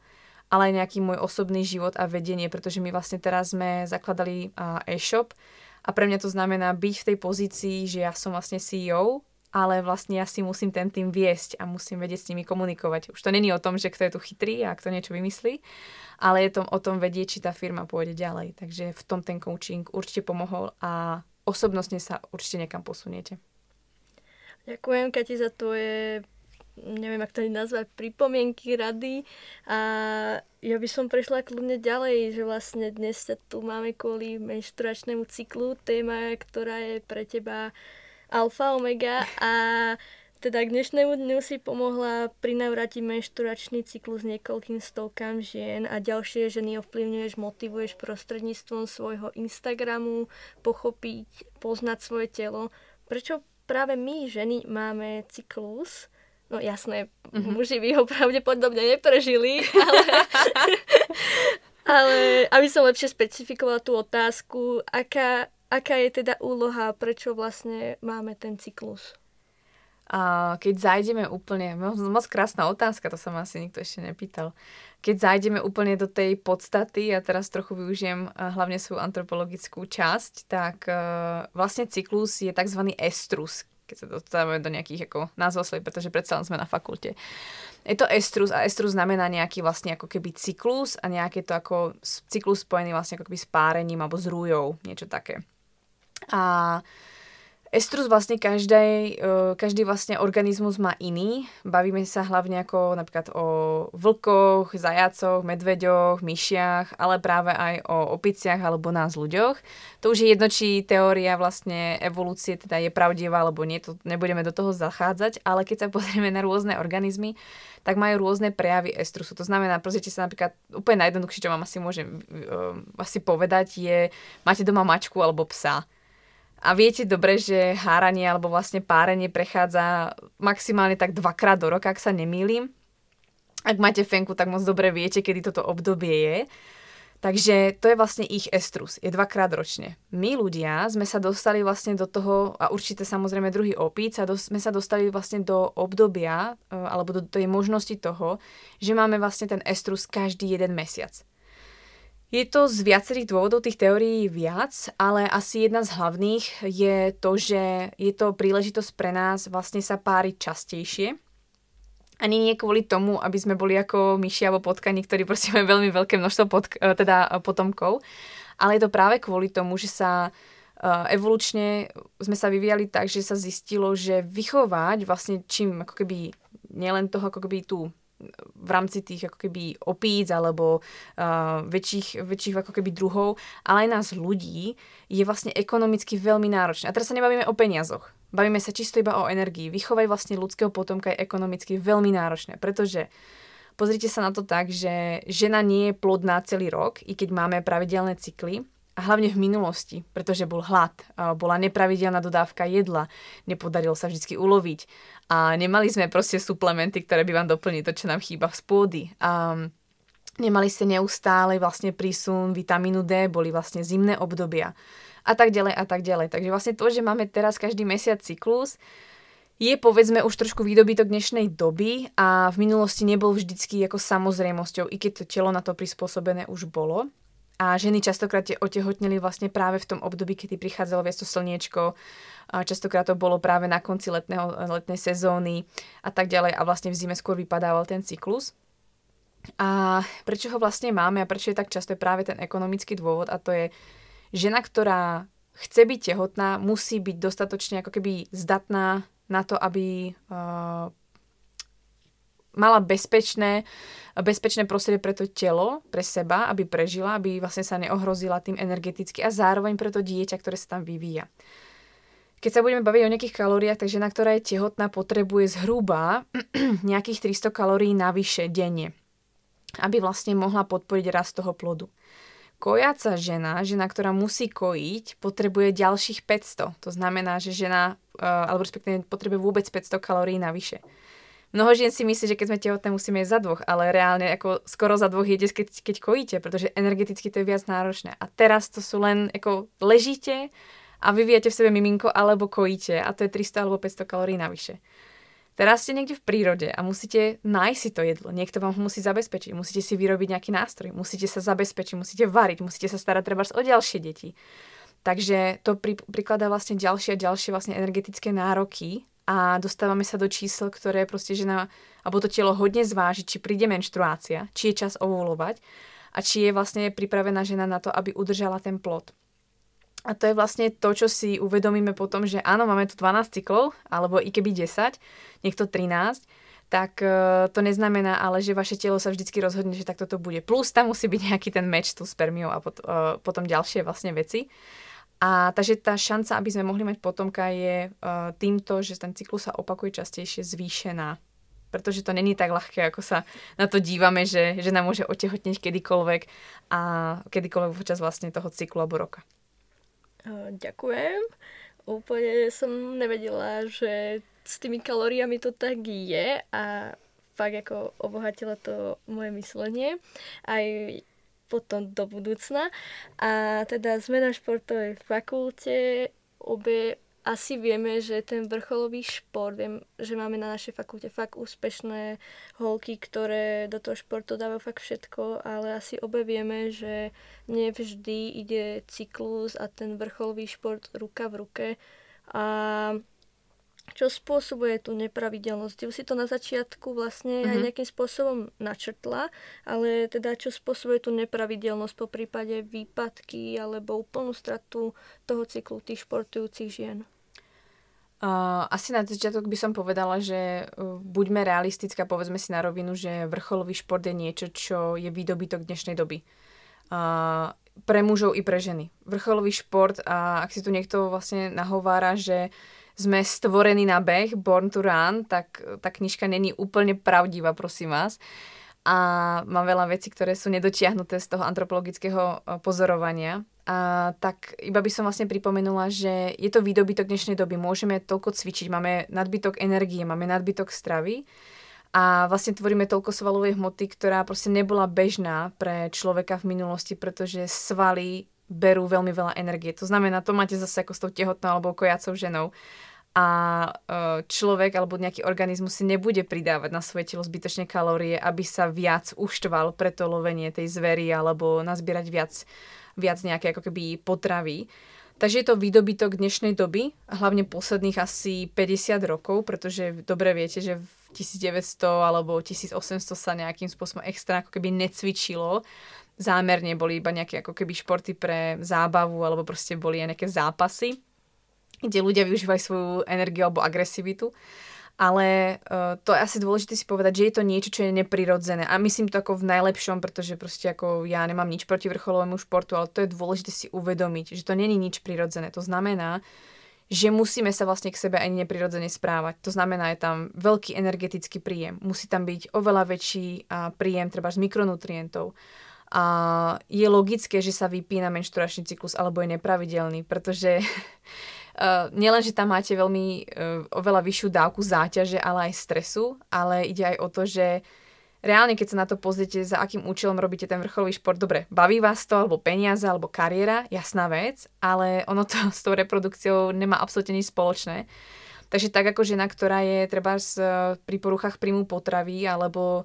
ale aj nejaký môj osobný život a vedenie, pretože my vlastne teraz sme zakladali e-shop a pre mňa to znamená byť v tej pozícii, že ja som vlastne CEO, ale vlastne ja si musím ten tým viesť a musím vedieť s nimi komunikovať. Už to není o tom, že kto je tu chytrý a kto niečo vymyslí, ale je to o tom vedieť, či tá firma pôjde ďalej. Takže v tom ten coaching určite pomohol a osobnostne sa určite niekam posuniete. Ďakujem, Kati, za tvoje, neviem, jak to nazvať, pripomienky, rady, a ja by som prešla kľudne ďalej, že vlastne dnes sa tu máme kvôli menštruačnému cyklu, téma, ktorá je pre teba alfa, omega, a teda k dnešnému dňu si pomohla prinavrátiť menštruačný cyklus niekoľkým stovkám žien a ďalšie ženy ovplyvňuješ, motivuješ prostredníctvom svojho Instagramu pochopiť, poznať svoje telo. Prečo práve my, ženy, máme cyklus? No jasné, muži by ho pravdepodobne neprežili, ale aby som lepšie specifikovala tú otázku, aká je teda úloha, prečo vlastne máme ten cyklus? Keď zájdeme úplne, moc krásna otázka, to sa ma asi nikto ešte nepýtal. Keď zájdeme úplne do tej podstaty, ja teraz trochu využijem hlavne svoju antropologickú časť, tak vlastne cyklus je tzv. Estrus, keď sa dostávame do nejakých ako názvoslov, pretože predsa len sme na fakulte. Je to estrus a estrus znamená nejaký vlastne ako keby cyklus a nejaké to ako cyklus spojený vlastne ako keby s párením alebo s rújou, niečo také. A estrus vlastne každý vlastne organizmus má iný. Bavíme sa hlavne ako napríklad o vlkoch, zajacoch, medveďoch, myšiach, ale práve aj o opiciach alebo nás ľuďoch. To už je jedno, či teória vlastne evolúcie teda je pravdivá alebo nie, to nebudeme do toho zachádzať, ale keď sa pozrieme na rôzne organizmy, tak majú rôzne prejavy estrusu. To znamená, pozrite sa napríklad, úplne najjednoduchšie, čo vám asi môžem povedať, je máte doma mačku alebo psa. A viete dobre, že háranie alebo vlastne párenie prechádza maximálne tak 2-krát do roka, ak sa nemýlim. Ak máte fenku, tak moc dobre viete, kedy toto obdobie je. Takže to je vlastne ich estrus, je 2-krát ročne. My ľudia sme sa dostali vlastne do toho, a určite samozrejme druhý opíc, sme sa dostali vlastne do obdobia, alebo do tej možnosti toho, že máme vlastne ten estrus každý jeden mesiac. Je to z viacerých dôvodov, tých teórií viac, ale asi jedna z hlavných je to, že je to príležitosť pre nás vlastne sa páriť častejšie. Ani nie kvôli tomu, aby sme boli ako myši alebo potkani, ktorí proste majú veľmi veľké množstvo potomkov, ale je to práve kvôli tomu, že sa evolučne sme sa vyvíjali tak, že sa zistilo, že vychovať vlastne čím ako keby nielen toho ako keby tú v rámci tých ako keby opíc alebo väčších ako keby druhov, ale aj nás ľudí je vlastne ekonomicky veľmi náročné. A teraz sa nebavíme o peniazoch. Bavíme sa čisto iba o energii. Vychovať vlastne ľudského potomka je ekonomicky veľmi náročné, pretože pozrite sa na to tak, že žena nie je plodná celý rok, i keď máme pravidelné cykly. A hlavne v minulosti, pretože bol hlad, bola nepravidelná dodávka jedla, nepodarilo sa vždy uloviť a nemali sme proste suplementy, ktoré by vám doplnili to, čo nám chýba z pôdy. Nemali ste neustále vlastne prísun vitamínu D, boli vlastne zimné obdobia a tak ďalej a tak ďalej. Takže vlastne to, že máme teraz každý mesiac cyklus, je povedzme už trošku výdobytok dnešnej doby a v minulosti nebol vždycky ako samozrejmosťou, i keď to telo na to prispôsobené už bolo. A ženy častokrát otehotneli vlastne práve v tom období, kedy prichádzalo viac to slniečko. A častokrát to bolo práve na konci letnej sezóny a tak ďalej. A vlastne v zime skôr vypadával ten cyklus. A prečo ho vlastne máme a prečo je tak často je práve ten ekonomický dôvod. A to je žena, ktorá chce byť tehotná, musí byť dostatočne ako keby zdatná na to, aby mala bezpečné prostredie pre to telo, pre seba, aby prežila, aby vlastne sa neohrozila tým energeticky a zároveň pre to dieťa, ktoré sa tam vyvíja. Keď sa budeme baviť o nejakých kalóriách, tak žena, ktorá je tehotná, potrebuje zhruba nejakých 300 kalórií navyše denne, aby vlastne mohla podporiť rast toho plodu. Kojaca žena, ktorá musí kojiť, potrebuje ďalších 500. To znamená, že žena, alebo respektíve potrebuje vôbec 500 kalórií navyše. Mnoho žien si myslí, že keď sme tehotné, musíme jesť za dvoch, ale reálne ako skoro za dvoch jedete, keď kojíte, pretože energeticky to je viac náročné. A teraz to sú len ako ležíte a vyvíjate v sebe miminko alebo kojíte a to je 300 alebo 500 kalórií navyše. Teraz ste niekde v prírode a musíte nájsť si to jedlo. Niekto vám ho musí zabezpečiť, musíte si vyrobiť nejaký nástroj, musíte sa zabezpečiť, musíte variť, musíte sa starať trebárs o ďalšie deti. Takže to prikladá vlastne ďalšie a ďalšie vlastne energetické nároky. A dostávame sa do čísel, ktoré proste žena alebo to telo hodne zváži, či príde menštruácia, či je čas ovulovať a či je vlastne pripravená žena na to, aby udržala ten plod. A to je vlastne to, čo si uvedomíme potom, že áno, máme tu 12 cyklov, alebo i keby 10, niekto 13, tak to neznamená ale, že vaše telo sa vždycky rozhodne, že takto to bude. Plus tam musí byť nejaký ten meč tú spermiou a potom ďalšie vlastne veci. A takže tá šanca, aby sme mohli mať potomka, je týmto, že ten cyklus sa opakuje častejšie, zvýšená. Pretože to není tak ľahké, ako sa na to dívame, že žena môže otehotneť kedykoľvek počas vlastne toho cyklu alebo roka. Ďakujem. Úplne som nevedela, že s tými kalóriami to tak je a fakt ako obohatila to moje myslenie. Aj potom do budúcna. A teda sme na športovej fakulte. Obe asi vieme, že ten vrcholový šport, že máme na našej fakulte fakt úspešné holky, ktoré do toho športu dávajú fakt všetko, ale asi obe vieme, že nevždy ide cyklus a ten vrcholový šport ruka v ruke. A čo spôsobuje tú nepravidelnosť. Ty si to na začiatku vlastne aj nejakým spôsobom načrtla, ale teda čo spôsobuje tú nepravidelnosť, po prípade výpadky alebo úplnú stratu toho cyklu tých športujúcich žien? Asi na začiatok by som povedala, že buďme realistická, povedzme si na rovinu, že vrcholový šport je niečo, čo je výdobytok dnešnej doby. Pre mužov i pre ženy. Vrcholový šport, a ak si tu niekto vlastne nahovára, že sme stvorení na beh, Born to Run, tak tá knižka není úplne pravdivá, prosím vás. A mám veľa vecí, ktoré sú nedotiahnuté z toho antropologického pozorovania. tak iba by som vlastne pripomenula, že je to výdobytok dnešnej doby. Môžeme toľko cvičiť, máme nadbytok energie, máme nadbytok stravy a vlastne tvoríme toľko svalovej hmoty, ktorá proste nebola bežná pre človeka v minulosti, pretože svaly berú veľmi veľa energie. To znamená, to máte zase ako s tou tehotnou alebo kojacou ženou. A človek alebo nejaký organizmus si nebude pridávať na svoje telo zbytočné kalórie, aby sa viac uštval pre to lovenie tej zvery alebo nazbierať viac nejaké ako keby potravy. Takže je to výdobytok dnešnej doby, hlavne posledných asi 50 rokov, pretože dobre viete, že v 1900 alebo 1800 sa nejakým spôsobom extra ako keby necvičilo. Zámerne boli iba nejaké ako keby športy pre zábavu alebo proste boli aj nejaké zápasy, kde ľudia využívajú svoju energiu alebo agresivitu. Ale to je asi dôležité si povedať, že je to niečo, čo je neprirodzené. A myslím to ako v najlepšom, pretože proste ako ja nemám nič proti vrcholovému športu, ale to je dôležité si uvedomiť, že to není nič prirodzené. To znamená, že musíme sa vlastne k sebe ani neprirodzene správať. To znamená, je tam veľký energetický príjem. Musí tam byť oveľa väčší príjem treba z mikronutrientov. A je logické, že sa vypína menšturačný cyklus alebo je nepravidelný, pretože nielen, že tam máte oveľa vyššiu dávku záťaže, ale aj stresu, ale ide aj o to, že reálne, keď sa na to pozriete, za akým účelom robíte ten vrcholový šport, dobre, baví vás to, alebo peniaze, alebo kariéra, jasná vec, ale ono to s tou reprodukciou nemá absolútne nič spoločné. Takže tak ako žena, ktorá je trebárs pri poruchách príjmu potravy alebo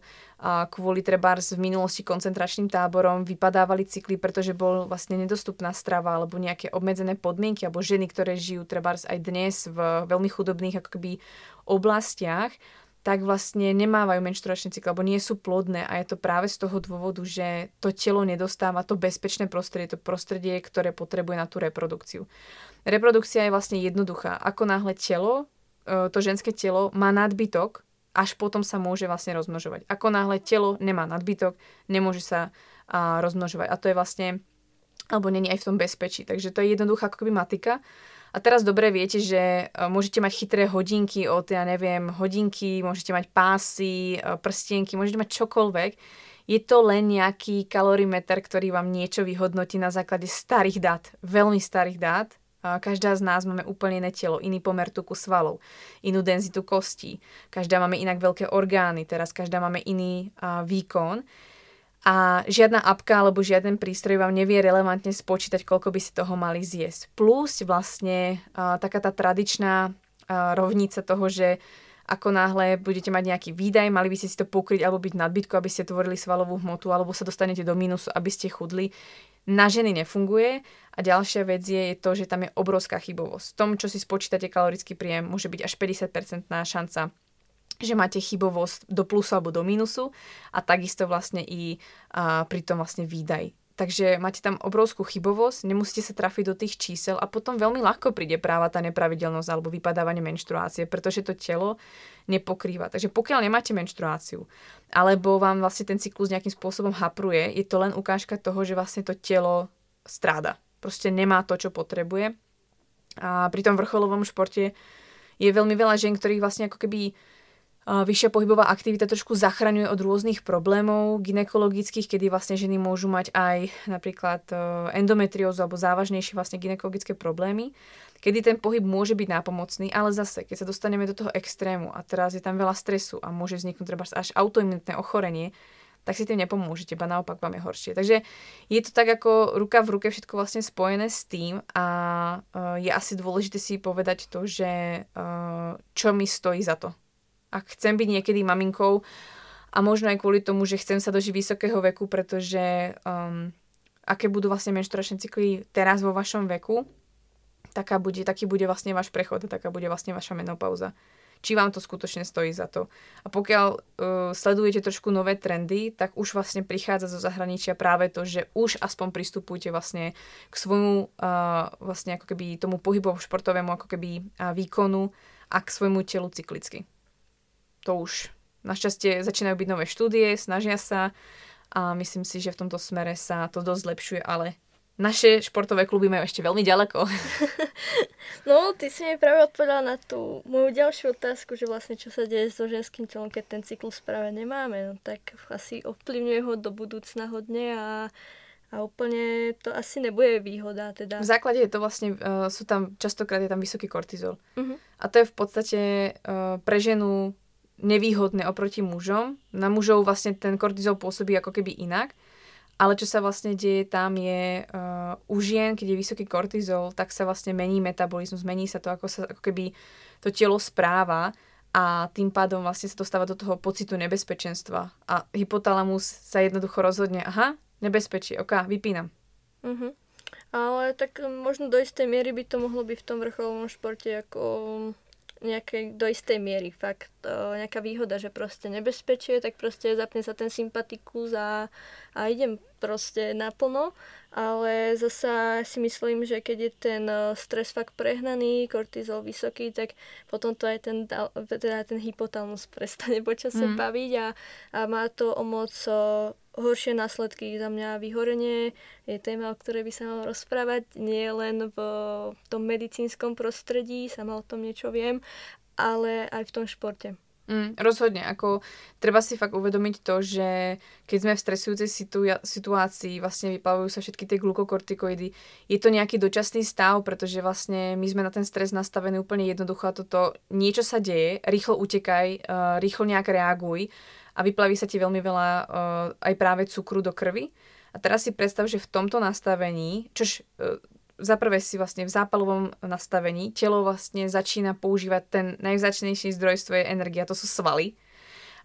kvôli trebárs v minulosti koncentračným táborom vypadávali cykly, pretože bol vlastne nedostupná strava alebo nejaké obmedzené podmienky, alebo ženy, ktoré žijú trebárs aj dnes v veľmi chudobných ako keby oblastiach, tak vlastne nemávajú menšturačný cykl, alebo nie sú plodné a je to práve z toho dôvodu, že to telo nedostáva to bezpečné prostredie, to prostredie, ktoré potrebuje na tú reprodukciu. Reprodukcia je vlastne jednoduchá. Ako náhle telo to ženské telo má nadbytok, až potom sa môže vlastne rozmnožovať. Ako náhle telo nemá nadbytok, nemôže sa rozmnožovať. A to je vlastne, alebo není aj v tom bezpečí. Takže to je jednoduchá akoby matika. A teraz dobre viete, že môžete mať chytré hodinky od, ja neviem, hodinky, môžete mať pásy, prstienky, môžete mať čokoľvek. Je to len nejaký kalorimeter, ktorý vám niečo vyhodnotí na základe starých dát, veľmi starých dát. Každá z nás máme úplne iné telo, iný pomer tuku svalov, inú denzitu kostí. Každá máme inak veľké orgány, teraz každá máme iný výkon. A žiadna apka alebo žiaden prístroj vám nevie relevantne spočítať, koľko by si toho mali zjesť. Plus vlastne taká tá tradičná rovnica toho, že ako náhle budete mať nejaký výdaj, mali by ste si to pokryť alebo byť v nadbytku, aby ste tvorili svalovú hmotu, alebo sa dostanete do mínusu, aby ste chudli. Na ženy nefunguje a ďalšia vec je to, že tam je obrovská chybovosť. V tom, čo si spočítate kalorický príjem, môže byť až 50% šanca, že máte chybovosť do plusu alebo do mínusu a takisto vlastne i pri tom vlastne výdaj. Takže máte tam obrovskú chybovosť, nemusíte sa trafiť do tých čísel a potom veľmi ľahko príde práva tá nepravidelnosť alebo vypadávanie menštruácie, pretože to telo nepokrýva. Takže pokiaľ nemáte menštruáciu alebo vám vlastne ten cyklus nejakým spôsobom hapruje, je to len ukážka toho, že vlastne to telo stráda. Proste nemá to, čo potrebuje. A pri tom vrcholovom športe je veľmi veľa žien, ktorých vlastne ako keby vyššia pohybová aktivita trošku zachraňuje od rôznych problémov gynekologických, kedy vlastne ženy môžu mať aj napríklad endometriózu alebo závažnejšie vlastne gynekologické problémy, kedy ten pohyb môže byť nápomocný, ale zase, keď sa dostaneme do toho extrému a teraz je tam veľa stresu a môže vzniknúť treba až autoimunitné ochorenie, tak si tým nepomôžete, ba naopak vám je horšie. Takže je to tak ako ruka v ruke všetko vlastne spojené s tým a je asi dôležité si povedať to, že čo mi stojí za to. Ak chcem byť niekedy maminkou a možno aj kvôli tomu, že chcem sa dožiť vysokého veku, pretože aké budú vlastne menšturačné cykly teraz vo vašom veku, taký bude vlastne váš prechod a taká bude vlastne vaša menopauza. Či vám to skutočne stojí za to. A pokiaľ sledujete trošku nové trendy, tak už vlastne prichádza zo zahraničia práve to, že už aspoň pristupujete vlastne k svojmu vlastne ako keby tomu pohybovom športovému ako keby výkonu a k svojmu telu cyklicky. To už našťastie začínajú byť nové štúdie, snažia sa a myslím si, že v tomto smere sa to dosť zlepšuje, ale naše športové kluby majú ešte veľmi ďaleko. No, ty si mi práve odpovedala na tú moju ďalšiu otázku, že vlastne čo sa deje so ženským telom, keď ten cyklus práve nemáme, no tak asi ovplyvňuje ho do budúcna hodne a A úplne to asi nebude výhoda. Teda. V základe je to vlastne, sú tam, častokrát je tam vysoký kortizol. Uh-huh. A to je v podstate pre ženu nevýhodné oproti mužom. Na mužov vlastne ten kortizol pôsobí ako keby inak. Ale čo sa vlastne deje tam je, u žien, keď je vysoký kortizol, tak sa vlastne mení metabolizmus, mení sa to, ako sa ako keby to telo správa a tým pádom vlastne sa dostáva do toho pocitu nebezpečenstva. A hypotalamus sa jednoducho rozhodne, aha, nebezpečí, ok, vypínam. Uh-huh. Ale tak možno do istej miery by to mohlo byť v tom vrcholovom športe ako nejaké do istej miery fakt nejaká výhoda, že proste nebezpečie, tak proste zapne sa ten sympatikus a idem proste naplno, ale zasa si myslím, že keď je ten stres fakt prehnaný, kortizol vysoký, tak potom to aj ten hypotalmus prestane počase baviť a má to o moc horšie následky. Za mňa vyhorenie je téma, o ktorej by sa mal rozprávať, nie len v tom medicínskom prostredí, sama o tom niečo viem, ale aj v tom športe. Rozhodne, ako treba si fakt uvedomiť to, že keď sme v stresujúcej situácii, vlastne vyplavujú sa všetky tie glukokortikoidy, je to nejaký dočasný stav, pretože vlastne my sme na ten stres nastavení úplne jednoducho a toto niečo sa deje, rýchlo utekaj, rýchlo nejak reaguj a vyplaví sa ti veľmi veľa aj práve cukru do krvi. A teraz si predstav, že v tomto nastavení, čož zaprvé si vlastne v zápalovom nastavení telo vlastne začína používať ten najvzácnejší zdroj svojej energie, to sú svaly.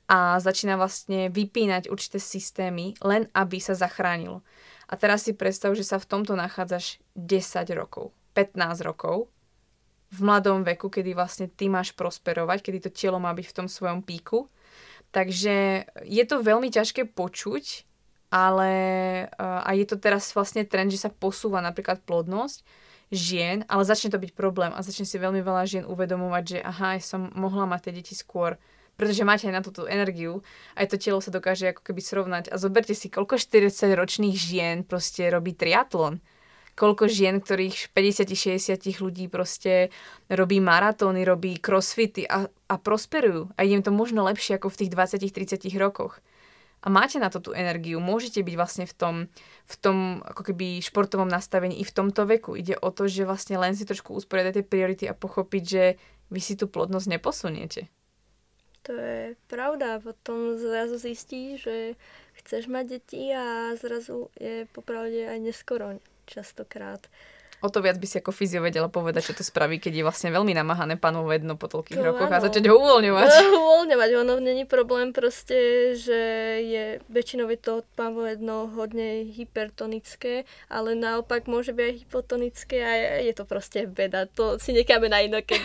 A začína vlastne vypínať určité systémy, len aby sa zachránilo. A teraz si predstav, že sa v tomto nachádzaš 10 rokov, 15 rokov v mladom veku, kedy vlastne ty máš prosperovať, kedy to telo má byť v tom svojom píku. Takže je to veľmi ťažké počuť, ale a je to teraz vlastne trend, že sa posúva napríklad plodnosť žien, ale začne to byť problém a začne si veľmi veľa žien uvedomovať, že aha, ja som mohla mať tie deti skôr, pretože máte aj na túto energiu, aj to telo sa dokáže ako keby srovnať. A zoberte si, koľko 40 ročných žien proste robí triatlon, koľko žien, ktorých 50-60 ľudí proste robí maratóny, robí crossfity a prosperujú a idem to možno lepšie ako v tých 20-30 rokoch. A máte na to tú energiu, môžete byť vlastne v tom ako keby športovom nastavení i v tomto veku. Ide o to, že vlastne len si trošku usporiadate priority a pochopiť, že vy si tú plodnosť neposuniete. To je pravda, potom zrazu zistíš, že chceš mať deti a zrazu je popravde aj neskoro častokrát. O to viac by si ako fyzio vedela povedať, čo to spraví, keď je vlastne veľmi namáhané panové dno po toľkých rokoch a začať ho uvoľňovať. Uvoľňovať, ono není problém proste, že je väčšinou je to panové dno hodne hypertonické, ale naopak môže byť aj hypotonické a je to proste beda, to si necháme na inokedy.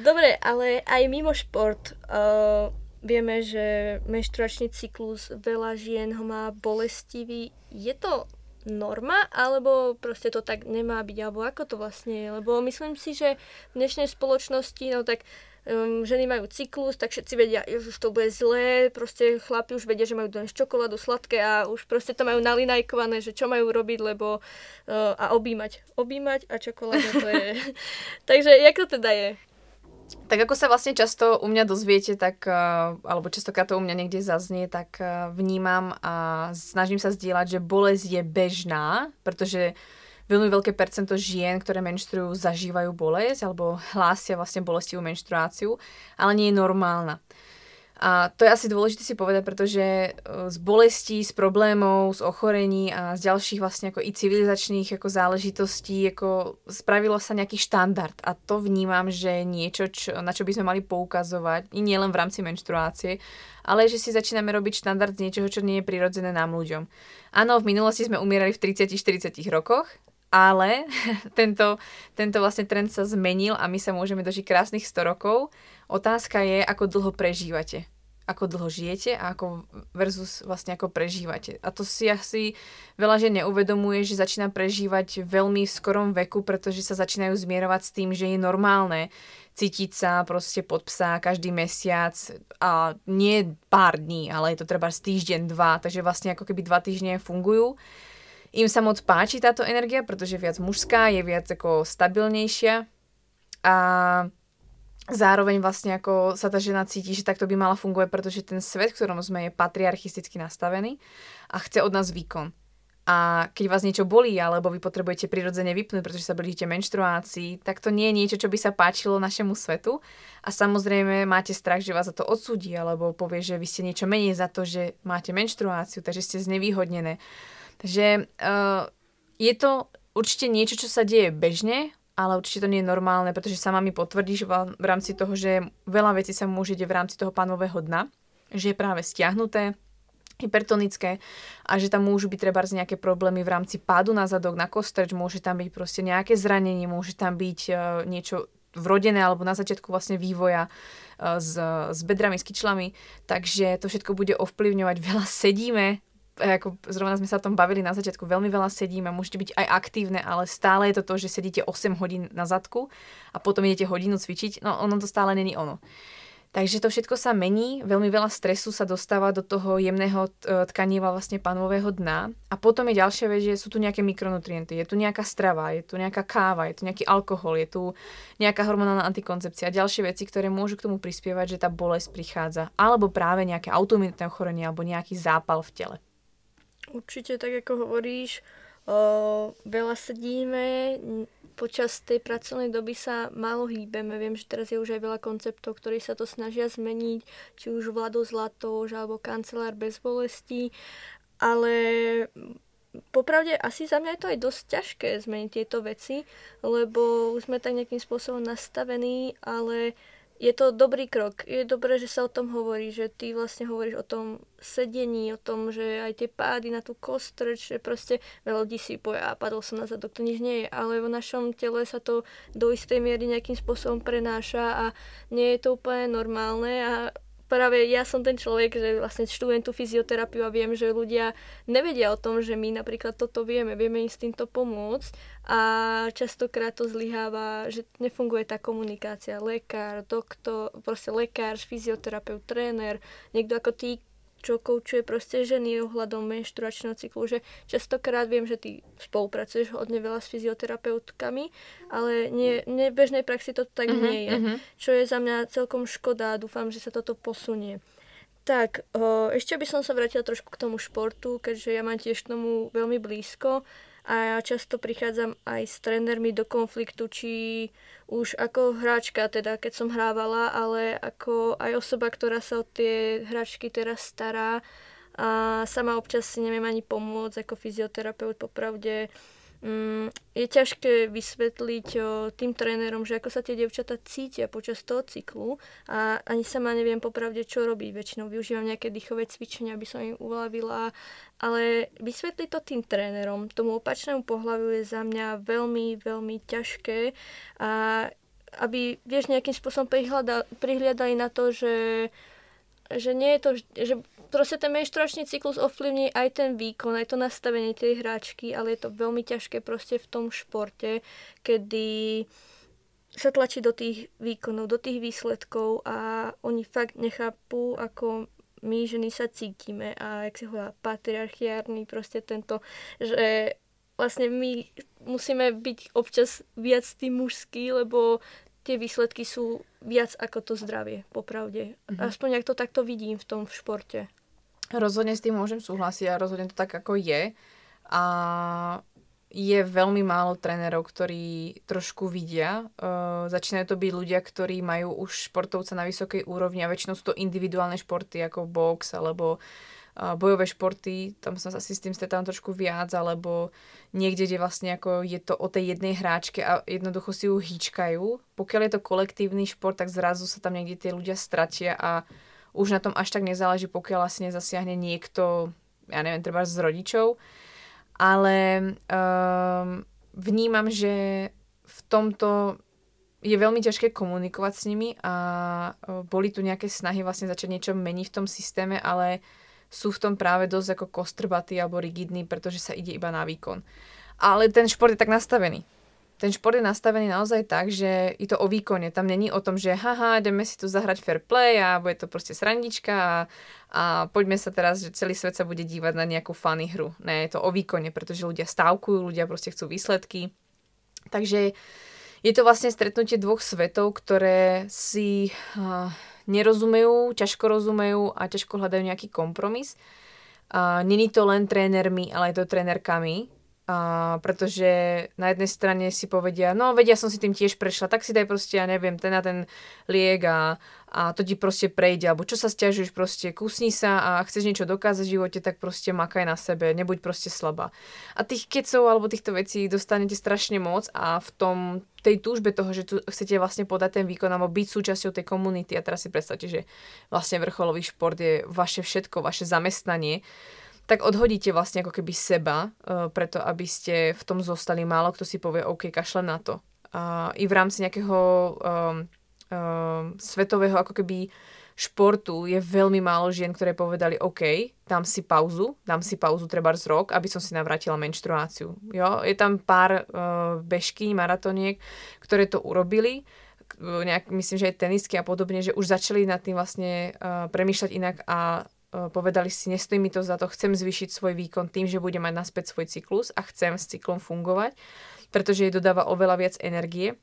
Dobre, ale aj mimo šport vieme, že menštruačný cyklus, veľa žien ho má bolestivý. Je to norma, alebo proste to tak nemá byť, alebo ako to vlastne je, lebo myslím si, že v dnešnej spoločnosti, no tak ženy majú cyklus, tak všetci vedia, že to bude zlé, proste chlapi už vedia, že majú dnes čokoládu sladké a už proste to majú nalinajkované, že čo majú robiť, lebo a objímať a čokoládu to je. Takže jak to teda je? Tak ako sa vlastne často u mňa dozviete, tak, alebo častokrát to u mňa niekde zaznie, tak vnímam a snažím sa zdieľať, že bolesť je bežná, pretože veľmi veľké percento žien, ktoré menštrujú, zažívajú bolesť alebo hlásia vlastne bolestivú menštruáciu, ale nie je normálna. A to je asi dôležité si povedať, pretože z bolestí, z problémov, z ochorení a z ďalších vlastne ako i civilizačných ako záležitostí ako spravilo sa nejaký štandard a to vnímam, že niečo, na čo by sme mali poukazovať, i nielen v rámci menštruácie, ale že si začíname robiť štandard z niečoho, čo nie je prirodzené nám ľuďom. Áno, v minulosti sme umierali v 30-40 rokoch, ale tento vlastne trend sa zmenil a my sa môžeme dožiť krásnych 100 rokov. Otázka je, ako dlho prežívate. Ako dlho žijete a ako versus vlastne ako prežívate. A to si asi veľa žien neuvedomuje, že začína prežívať veľmi v skorom veku, pretože sa začínajú zmierovať s tým, že je normálne cítiť sa proste pod psa každý mesiac a nie pár dní, ale je to treba týždeň, dva, takže vlastne ako keby 2 týždne fungujú. Im sa moc páči táto energia, pretože je viac mužská, je viac ako stabilnejšia a zároveň vlastne ako sa tá žena cíti, že takto by mala fungovať, pretože ten svet, v ktorom sme, je patriarchisticky nastavený a chce od nás výkon. A keď vás niečo bolí, alebo vy potrebujete prirodzene vypnúť, pretože sa blížite menštruácii, tak to nie je niečo, čo by sa páčilo našemu svetu. A samozrejme máte strach, že vás za to odsúdi, alebo povie, že vy ste niečo menej za to, že máte menštruáciu, takže ste znevýhodnené. Takže je to určite niečo, čo sa deje bežne, ale určite to nie je normálne, pretože sama mi potvrdíš v rámci toho, že veľa vecí sa môže deť v rámci toho pánového dna, že je práve stiahnuté, hypertonické a že tam môžu byť trebárs nejaké problémy v rámci pádu na zadok, na kostrč, môže tam byť proste nejaké zranenie, môže tam byť niečo vrodené alebo na začiatku vlastne vývoja s bedrami, s kyčlami, takže to všetko bude ovplyvňovať. Veľa sedíme, ako zrovna sme sa o tom bavili na začiatku, veľmi veľa sedíme, môžete byť aj aktívne, ale stále je to, že sedíte 8 hodín na zadku a potom idete hodinu cvičiť, no ono to stále není ono. Takže to všetko sa mení, veľmi veľa stresu sa dostáva do toho jemného tkaniva vlastne panového dna. A potom je ďalšia vec, že sú tu nejaké mikronutrienty, je tu nejaká strava, je tu nejaká káva, je tu nejaký alkohol, je tu nejaká hormonálna antikoncepcia a ďalšie veci, ktoré môžu k tomu prispievať, že tá bolesť prichádza. Alebo práve nejaké autoimunitné ochorenie alebo nejaký zápal v tele. Určite, tak ako hovoríš, veľa sedíme, počas tej pracovnej doby sa málo hýbeme. Viem, že teraz je už aj veľa konceptov, ktorí sa to snažia zmeniť, či už Vlado Zlatoš alebo kancelár bez bolesti, ale popravde asi za mňa je to aj dosť ťažké zmeniť tieto veci, lebo už sme tak nejakým spôsobom nastavení, ale je to dobrý krok. Je dobré, že sa o tom hovorí, že ty vlastne hovoríš o tom sedení, o tom, že aj tie pády na tú kostrč, že proste veľa ľudí si povie, a padol som na zadok, to nič nie je, ale v našom tele sa to do istej miery nejakým spôsobom prenáša a nie je to úplne normálne a práve ja som ten človek, že vlastne študujem tú fyzioterapiu a viem, že ľudia nevedia o tom, že my napríklad toto vieme im s týmto pomôcť a častokrát to zlyháva, že nefunguje tá komunikácia. Lekár, doktor, proste lekár, fyzioterapeut, tréner, niekto ako ty, čo koučuje proste ženy ohľadom menštruačného cyklu, že častokrát viem, že ty spolupracuješ hodne veľa s fyzioterapeutkami, ale v bežnej praxi to tak nie je, čo je za mňa celkom škoda a dúfam, že sa toto posunie. Tak, ešte by som sa vrátila trošku k tomu športu, keďže ja mám tiež tomu veľmi blízko a ja často prichádzam aj s trénermi do konfliktu, či už ako hráčka, teda keď som hrávala, ale ako aj osoba, ktorá sa o tie hráčky teraz stará a sama občas si neviem ani pomôcť ako fyzioterapeut, popravde je ťažké vysvetliť tým trénerom, že ako sa tie dievčatá cítia počas toho cyklu a ani sama neviem popravde, čo robiť. Väčšinou využívam nejaké dýchové cvičenia, aby som im uľavila, ale vysvetliť to tým trénerom, tomu opačnému pohľaviu je za mňa veľmi, veľmi ťažké a aby, vieš, nejakým spôsobom prihliadali na to, že nie je to, že proste ten menštruačný cyklus ovplyvní aj ten výkon, aj to nastavenie tej hráčky, ale je to veľmi ťažké proste v tom športe, kedy sa tlačí do tých výkonov, do tých výsledkov a oni fakt nechápu, ako my ženy sa cítime a jak si hovorila, patriarchiárny proste tento, že vlastne my musíme byť občas viac tým mužský, lebo tie výsledky sú viac ako to zdravie, popravde. Aspoň ak to takto vidím v tom športe. Rozhodne s tým môžem súhlasiť a rozhodne to tak, ako je. A je veľmi málo trénerov, ktorí trošku vidia. Začínajú to byť ľudia, ktorí majú už športovca na vysokej úrovni a väčšinou sú to individuálne športy ako box alebo bojové športy. Tam som sa asi s tým stretávam trošku viac, alebo niekde, kde vlastne ako je to o tej jednej hráčke a jednoducho si ju hýčkajú. Pokiaľ je to kolektívny šport, tak zrazu sa tam niekde tie ľudia stratia a už na tom až tak nezáleží, pokiaľ asi nezasiahne niekto, ja neviem, treba z rodičov. Ale vnímam, že v tomto je veľmi ťažké komunikovať s nimi a boli tu nejaké snahy vlastne začať niečo meniť v tom systéme, ale sú v tom práve dosť ako kostrbatí alebo rigidní, pretože sa ide iba na výkon. Ale ten šport je tak nastavený. Ten šport je nastavený naozaj tak, že je to o výkone. Tam není o tom, že haha, ideme si tu zahrať fair play a bude to proste srandička a poďme sa teraz, že celý svet sa bude dívať na nejakú funny hru. Ne, je to o výkone, pretože ľudia stávkujú, ľudia proste chcú výsledky. Takže je to vlastne stretnutie dvoch svetov, ktoré si nerozumejú, ťažko rozumejú a ťažko hľadajú nejaký kompromis. Není to len trénermi, ale je to trénerkami, protože na jednej strane si povedia, no vedia, som si tým tiež prešla, tak si daj proste, ja neviem, ten a ten liek a to ti proste prejde, alebo čo sa sťažuješ, proste kusni sa a chceš niečo dokázať v živote, tak proste makaj na sebe, nebuď proste slabá. A tých kecov alebo týchto vecí dostanete strašne moc a v tom tej túžbe toho, že tu chcete vlastne podať ten výkon alebo byť súčasťou tej komunity a teraz si predstavte, že vlastne vrcholový šport je vaše všetko, vaše zamestnanie, tak odhodíte vlastne ako keby seba, preto aby ste v tom zostali. Málo kto si povie, OK, kašlem na to. I v rámci nejakého svetového ako keby športu je veľmi málo žien, ktoré povedali, OK, dám si pauzu trebárs rok, aby som si navrátila menštruáciu. Jo? Je tam pár bežky, maratoniek, ktoré to urobili, nejak, myslím, že aj tenisky a podobne, že už začali nad tým vlastne premýšľať inak a povedali si, nestojí mi to za to, chcem zvýšiť svoj výkon tým, že budem mať naspäť svoj cyklus a chcem s cyklom fungovať, pretože jej dodáva oveľa viac energie,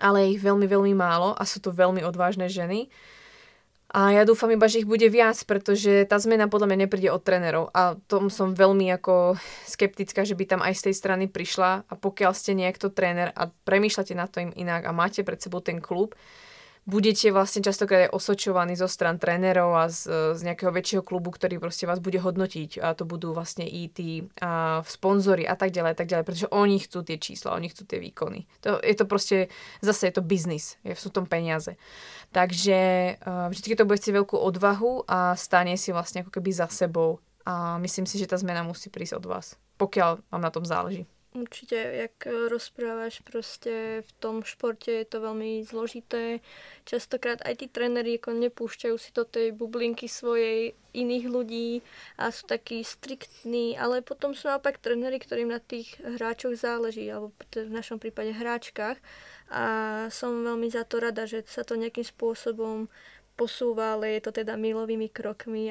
ale je ich veľmi, veľmi málo a sú to veľmi odvážne ženy. A ja dúfam iba, že ich bude viac, pretože tá zmena podľa mňa nepríde od trénerov a tomu som veľmi ako skeptická, že by tam aj z tej strany prišla. A pokiaľ ste niekto tréner a premýšľate nad tým inak a máte pred sebou ten klub, budete vlastne častokrát aj osočovaní zo stran trénerov a z nejakého väčšieho klubu, ktorý proste vás bude hodnotiť, a to budú vlastne i tí sponzori a tak ďalej, pretože oni chcú tie čísla, oni chcú tie výkony. Je to proste, zase je to biznis, sú tom peniaze. Takže vždy to bude chcieť veľkú odvahu a stane si vlastne ako keby za sebou a myslím si, že tá zmena musí prísť od vás, pokiaľ vám na tom záleží. Určitě, jak rozpráváš, prostě v tom športě je to velmi zložité. Častokrát aj tí trenéri jako nepúšťajú si do tej bublinky svojej iných ľudí a sú takí striktní, ale potom sú naopak trenéri, ktorým na tých hráčoch záleží, alebo v našom prípade hráčkách. A som veľmi za to rada, že sa to nejakým spôsobom posúva, ale je to teda milovými krokmi.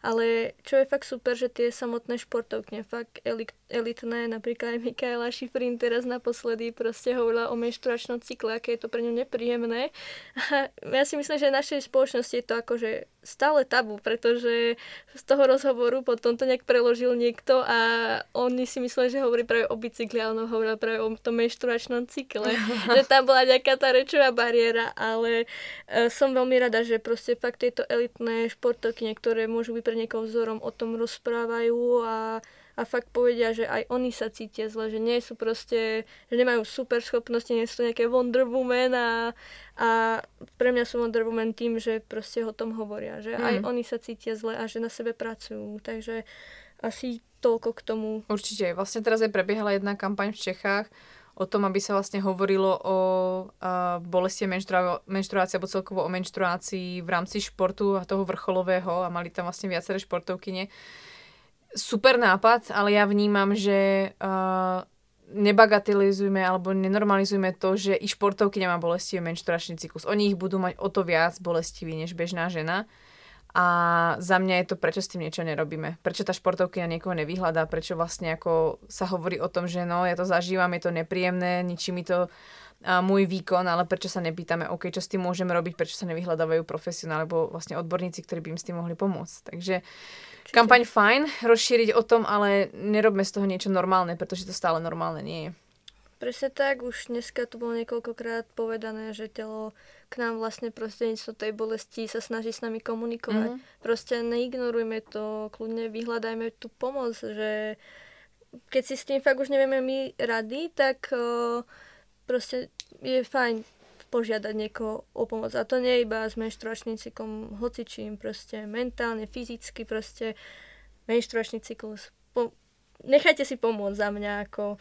Ale čo je fakt super, že tie samotné športovkne, fakt elitné, napríklad Mikaela Šifrin teraz naposledy proste hovorila o menštruačnom cykle, aké je to pre ňu nepríjemné. A ja si myslím, že v našej spoločnosti je to akože stále tabu, pretože z toho rozhovoru potom to nejak preložil niekto a oni si mysleli, že hovorí práve o bicykli a ona hovorila práve o tom menštruačnom cykle, že tam bola nejaká tá rečová bariéra, ale som veľmi rada, že proste fakt tieto elitné športovky, ktoré môžu byť pre niekoho vzorom, o tom rozprávajú a fakt povedia, že aj oni sa cítia zle, že nie sú proste, že nemajú super schopnosti, nie sú to nejaké Wonder Woman a pre mňa sú Wonder Woman tým, že proste o tom hovoria, že aj oni sa cítia zle a že na sebe pracujú, takže asi toľko k tomu. Určite, vlastne teraz aj prebiehala jedna kampaň v Čechách o tom, aby sa vlastne hovorilo o bolesti menštruácie alebo celkovo o menštruácii v rámci športu a toho vrcholového a mali tam vlastne viaceré športovkyne. Super nápad, ale ja vnímam, že nebagatelizujme alebo nenormalizujme to, že i športovkyňa má bolestivý menštruačný cyklus. Oni ich budú mať o to viac bolestivý než bežná žena. A za mňa je to, prečo s tým niečo nerobíme. Prečo tá športovkyňa niekoho nevyhľadá, prečo vlastne ako sa hovorí o tom, že no, ja to zažívam, je to nepríjemné, ničí mi to môj výkon, ale prečo sa nepýtame, OK, čo s tým môžeme robiť, prečo sa nevyhľadávajú profesionáli alebo vlastne odborníci, ktorí by im s tým mohli pomôcť. Takže určite. Kampaň fajn, rozšíriť o tom, ale nerobme z toho niečo normálne, pretože to stále normálne nie je. Presne tak, už dneska tu bolo niekoľkokrát povedané, že telo k nám vlastne prostredníctvom tej bolesti sa snaží s nami komunikovať. Proste neignorujme to, kľudne vyhľadajme tú pomoc, že keď si s tým fakt už nevieme my rady, tak proste je fajn požiadať niekoho o pomoc. A to nie iba s menštruačným cyklom, hocičím, proste mentálne, fyzicky, proste menštruačný cyklus. Nechajte si pomôcť za mňa, ako...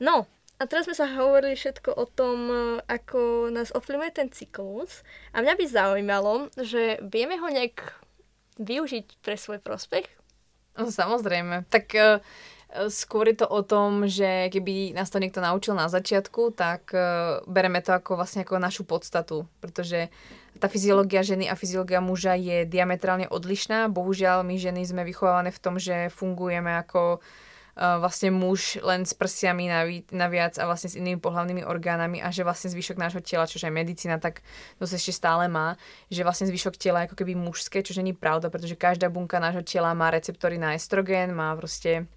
No! A teraz sme sa hovorili všetko o tom, ako nás ovplyvňuje ten cyklus. A mňa by zaujímalo, že vieme ho nejak využiť pre svoj prospech? No, samozrejme. Tak skôr je to o tom, že keby nás to niekto naučil na začiatku, tak bereme to ako vlastne ako našu podstatu. Pretože tá fyziológia ženy a fyziológia muža je diametrálne odlišná. Bohužiaľ, my ženy sme vychovávané v tom, že fungujeme ako vlastne muž len s prsiami naviac a vlastne s inými pohlavnými orgánami a že vlastne zvyšok nášho tela, čože aj medicína, tak to sa ešte stále má, že vlastne zvyšok tela je ako keby mužské, čože nie je pravda, pretože každá bunka nášho tela má receptory na estrogen, má proste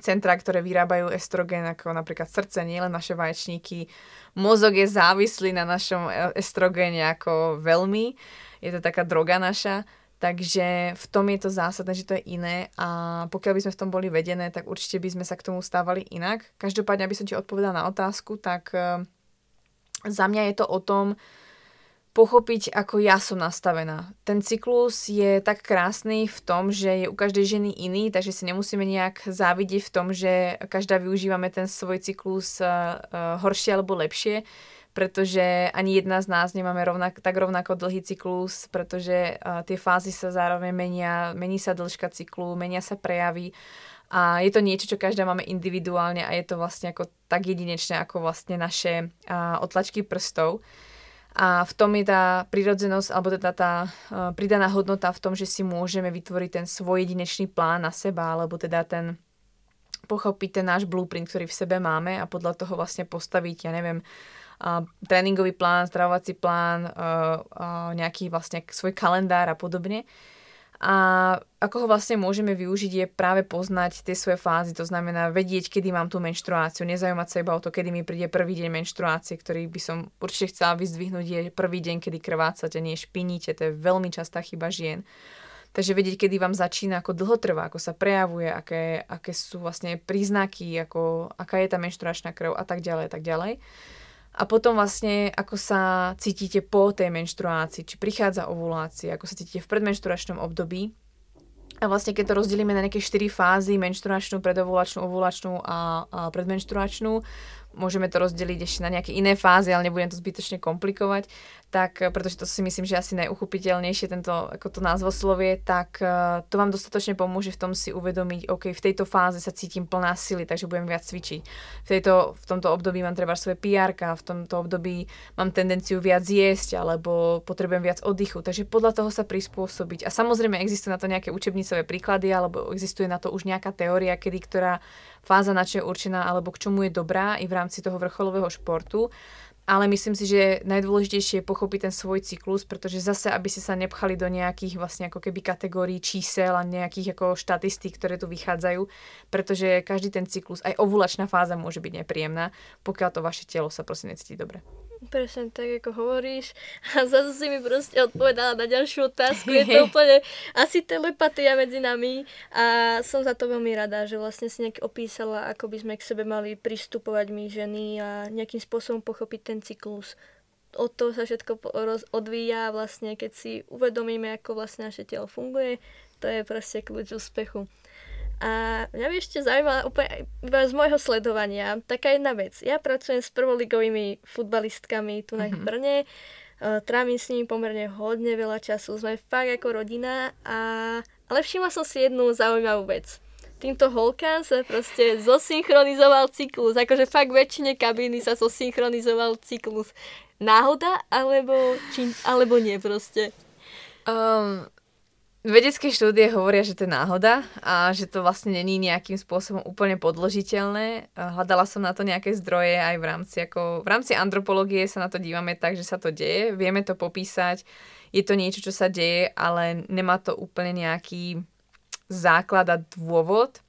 centrá, ktoré vyrábajú estrogen, ako napríklad srdce, nielen naše vaječníky. Mozog je závislý na našom estrogéne ako veľmi. Je to taká droga naša. Takže v tom je to zásadné, že to je iné a pokiaľ by sme v tom boli vedené, tak určite by sme sa k tomu stávali inak. Každopádne, aby som ti odpovedala na otázku, tak za mňa je to o tom pochopiť, ako ja som nastavená. Ten cyklus je tak krásny v tom, že je u každej ženy iný, takže si nemusíme nejak závidieť v tom, že každá využívame ten svoj cyklus horšie alebo lepšie, pretože ani jedna z nás nemáme tak rovnako dlhý cyklus, pretože tie fázy sa zároveň menia, mení sa dĺžka cyklu, menia sa prejavy a je to niečo, čo každá máme individuálne a je to vlastne ako tak jedinečné ako vlastne naše otlačky prstov. A v tom je tá prirodzenosť, alebo teda tá pridaná hodnota v tom, že si môžeme vytvoriť ten svoj jedinečný plán na seba, alebo teda ten pochopiť ten náš blueprint, ktorý v sebe máme a podľa toho vlastne postaviť, ja neviem, tréningový plán, stravovací plán, nejaký vlastne svoj kalendár a podobne. A ako ho vlastne môžeme využiť je práve poznať tie svoje fázy, to znamená vedieť, kedy mám tú menštruáciu, nezaujímať sa iba o to, kedy mi príde prvý deň menštruácie, ktorý by som určite chcela vyzdvihnúť je prvý deň, kedy krvácate, nie špiníte, to je veľmi častá chyba žien. Takže vedieť, kedy vám začína, ako dlho trvá, ako sa prejavuje, aké sú vlastne príznaky, aká je tá menštruačná krv a tak ďalej, tak ďalej. A potom vlastne, ako sa cítite po tej menštruácii, či prichádza ovulácia, ako sa cítite v predmenštruačnom období. A vlastne, keď to rozdelíme na nejaké 4 fázy, menštruačnú, predovulačnú, ovulačnú a predmenštruačnú, môžeme to rozdeliť ešte na nejaké iné fázy, ale nebudem to zbytočne komplikovať, tak, pretože to si myslím, že asi najuchopiteľnejšie tento, ako to názvoslovie, tak to vám dostatočne pomôže v tom si uvedomiť, OK, v tejto fáze sa cítim plná sily, takže budem viac cvičiť. V tomto období mám treba svoje PR-ka, v tomto období mám tendenciu viac jesť, alebo potrebujem viac oddychu, takže podľa toho sa prispôsobiť. A samozrejme existuje na to nejaké učebnicové príklady, alebo existuje na to už nejaká teória, kedy ktorá fáza na čo je určená, alebo k čomu je dobrá i v rámci toho vrcholového športu. Ale myslím si, že najdôležitejšie je pochopiť ten svoj cyklus, pretože zase, aby ste sa nepchali do nejakých vlastne ako keby kategórií čísel a nejakých ako štatistík, ktoré tu vychádzajú, pretože každý ten cyklus, aj ovulačná fáza môže byť nepríjemná, pokiaľ to vaše telo sa proste necíti dobre. Presne tak, ako hovoríš. A zase si mi proste odpovedala na ďalšiu otázku. Je to úplne asi telepatia medzi nami a som za to veľmi rada, že vlastne si nejak opísala, ako by sme k sebe mali pristupovať my ženy a nejakým spôsobom pochopiť ten cyklus. Od toho sa všetko odvíja vlastne, keď si uvedomíme, ako vlastne naše telo funguje, to je proste kľúč úspechu. A mňa by ešte zaujímala úplne z môjho sledovania taká jedna vec. Ja pracujem s prvoligovými futbalistkami tu na Brne, trávim s nimi pomerne hodne veľa času, sme fakt ako rodina, ale všimla som si jednu zaujímavú vec. Týmto holkám sa proste zosynchronizoval cyklus, akože fakt väčšine kabíny sa zosynchronizoval cyklus. Náhoda alebo nie proste? Vedecké štúdie hovoria, že to je náhoda a že to vlastne není nejakým spôsobom úplne podložiteľné. Hľadala som na to nejaké zdroje aj v rámci antropológie sa na to dívame tak, že sa to deje. Vieme to popísať, je to niečo, čo sa deje, ale nemá to úplne nejaký základ a dôvod.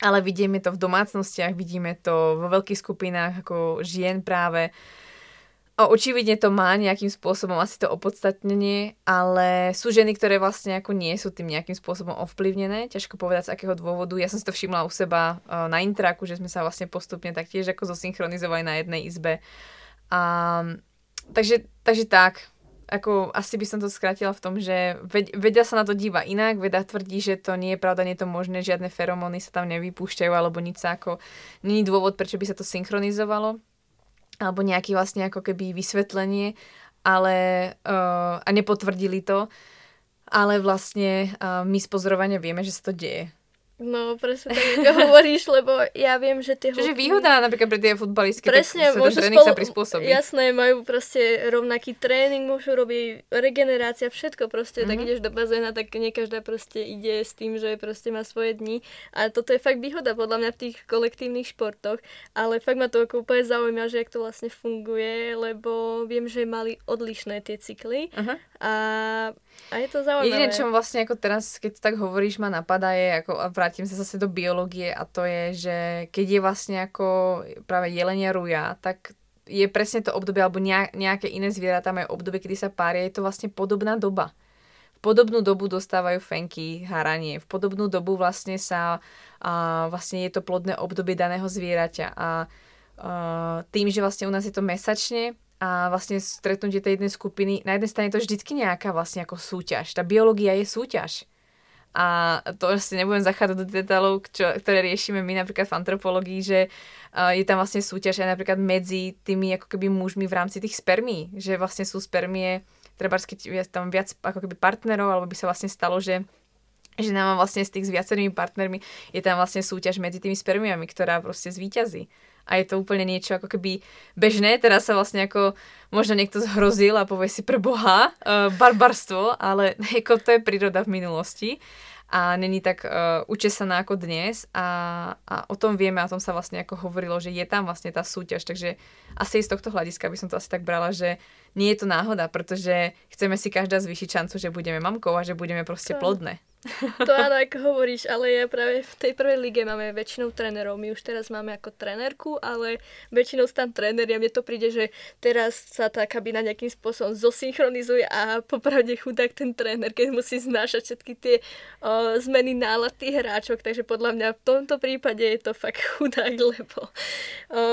Ale vidíme to v domácnostiach, vidíme to vo veľkých skupinách ako žien práve. A očividne to má nejakým spôsobom asi to opodstatnenie, ale sú ženy, ktoré vlastne ako nie sú tým nejakým spôsobom ovplyvnené. Ťažko povedať, z akého dôvodu. Ja som si to všimla u seba na intraku, že sme sa vlastne postupne taktiež ako zosynchronizovali na jednej izbe. Takže tak. Ako asi by som to skratila v tom, že veda sa na to díva inak, veda tvrdí, že to nie je pravda, nie je to možné, žiadne feromóny sa tam nevypúšťajú, alebo nič ako nie je dôvod, prečo by sa to synchronizovalo, alebo nejaké vlastne ako keby vysvetlenie, ale a nepotvrdili to, ale vlastne my z pozorovania vieme, že sa to deje. No, presne tak, ako hovoríš, lebo ja viem, že tie holky... Čiže výhoda napríklad pre tie futbalistky, presne, tak ten tréning sa prispôsobí. Jasné, majú proste rovnaký tréning, môžu robiť regenerácia, všetko proste, tak ideš do bazéna, tak nie každá proste ide s tým, že proste má svoje dni. A toto je fakt výhoda podľa mňa v tých kolektívnych športoch, ale fakt ma to úplne zaujíma, že jak to vlastne funguje, lebo viem, že mali odlišné tie cykly a je to zaujímavé. Jediné, čo vlastne ako teraz, keď tak hovoríš, ma napadá je ako vrátím se zase do biologie a to je, že keď je vlastne ako práve jelenia ruja, tak je presne to obdobie, alebo nejaké iné zvieratá majú obdobie, kedy sa pária, je to vlastne podobná doba. V podobnú dobu dostávajú fenky, haranie, v podobnú dobu vlastne sa, vlastne je to plodné obdobie daného zvieraťa a tým, že vlastne u nás je to mesačne, a vlastne stretnutie tej jednej skupiny, na jednej strane je to vždycky nejaká vlastne ako súťaž. Tá biológia je súťaž. A to asi nebudem zachádzať do detailov, ktoré riešime my napríklad v antropológii, že je tam vlastne súťaž aj napríklad medzi tými ako keby mužmi v rámci tých spermí, že vlastne sú spermie, treba je tam viac ako keby partnerov, alebo by sa vlastne stalo, že nám vlastne s tých s viacerými partnermi je tam vlastne súťaž medzi tými spermiami, ktorá proste zvíťazí. A je to úplne niečo ako keby bežné, teraz sa vlastne ako možno niekto zhrozil a povie si pre Boha, barbarstvo, ale ako to je príroda v minulosti a není tak učesaná ako dnes a o tom vieme, o tom sa vlastne ako hovorilo, že je tam vlastne tá súťaž, takže asi z tohto hľadiska by som to asi tak brala, že nie je to náhoda, pretože chceme si každá zvýšiť šancu, že budeme mamkou a že budeme proste plodné. To áno, ako hovoríš, ale ja práve v tej prvej lige máme väčšinou trénerov. My už teraz máme ako trénerku, ale väčšinou tam tréneri a mne to príde, že teraz sa tá kabina nejakým spôsobom zosynchronizuje a popravde chudák ten tréner, keď musí znášať všetky tie zmeny nálad tých hráčok, takže podľa mňa v tomto prípade je to fakt chudák, lebo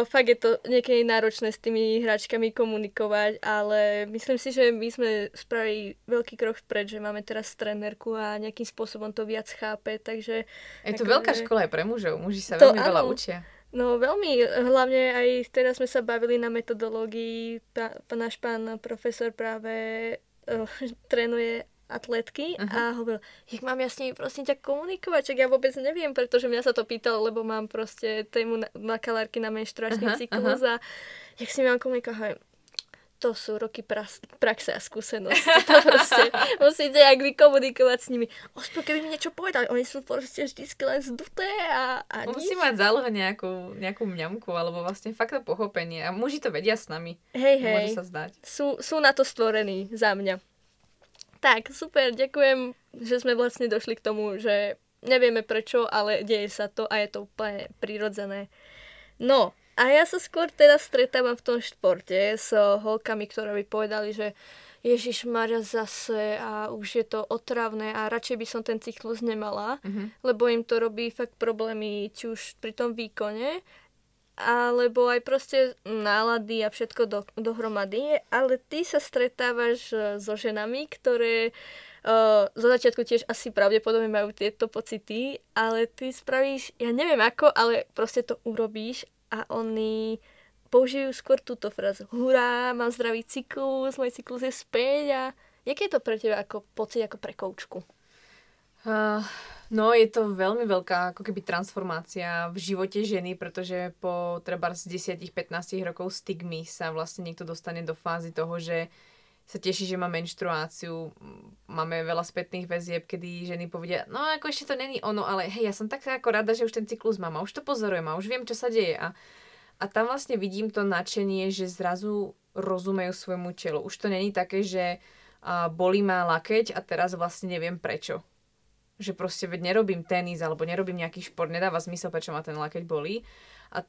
fakt je to niekedy náročné s tými hráčkami komunikovať, ale myslím si, že my sme spravili veľký krok vpred, že máme teraz trénerku a nejakým spôsobom to viac chápe, takže... Je to veľká škola aj pre mužov, muži sa veľmi veľa učia. No veľmi, hlavne aj teraz sme sa bavili na metodológii, náš pán profesor práve trénuje atletky a hovoril, jak mám ja s nimi prosím ťa komunikovať, ja vôbec neviem, pretože mňa sa to pýtal, lebo mám proste tému bakalárky na menštruačný cyklus a jak si mám komunikovať, to sú roky praxe a skúsenosti. To proste musíte jak vykomunikovať s nimi. Ospoň, keby mi niečo povedali. Oni sú proste vždycky len zduté a nič. Musí mať záloha nejakú mňamku, alebo vlastne fakt to pochopenie. A muži to vedia s nami. Hej. Môže sa zdať. Sú na to stvorení za mňa. Tak, super, ďakujem, že sme vlastne došli k tomu, že nevieme prečo, ale deje sa to a je to úplne prirodzené. No, a ja sa skôr teraz stretávam v tom športe s holkami, ktoré by povedali, že Ježišmaria zase a už je to otravné a radšej by som ten cyklus nemala, lebo im to robí fakt problémy či už pri tom výkone, alebo aj proste nálady a všetko dohromady. Ale ty sa stretávaš so ženami, ktoré zo začiatku tiež asi pravdepodobne majú tieto pocity, ale ty spravíš, ja neviem ako, ale proste to urobíš a oni použijú skôr túto frazu. Hurá, mám zdravý cyklus, môj cyklus je späť. A jaký je to pre teba ako pocit, ako pre koučku? No, je to veľmi veľká ako keby transformácia v živote ženy, pretože po trebárs 10-15 rokov stigmy sa vlastne niekto dostane do fázy toho, že sa teší, že má menštruáciu. Máme veľa spätných väzieb, kedy ženy povedia, no ako ešte to není ono, ale hej, ja som tak ako rada, že už ten cyklus mám a už to pozorujem a už viem, čo sa deje. A tam vlastne vidím to nadšenie, že zrazu rozumejú svojmu telu. Už to není také, že bolí ma lakeť a teraz vlastne neviem prečo. Že proste nerobím tenis alebo nerobím nejaký šport, nedáva zmysel, prečo ma ten lakeť bolí.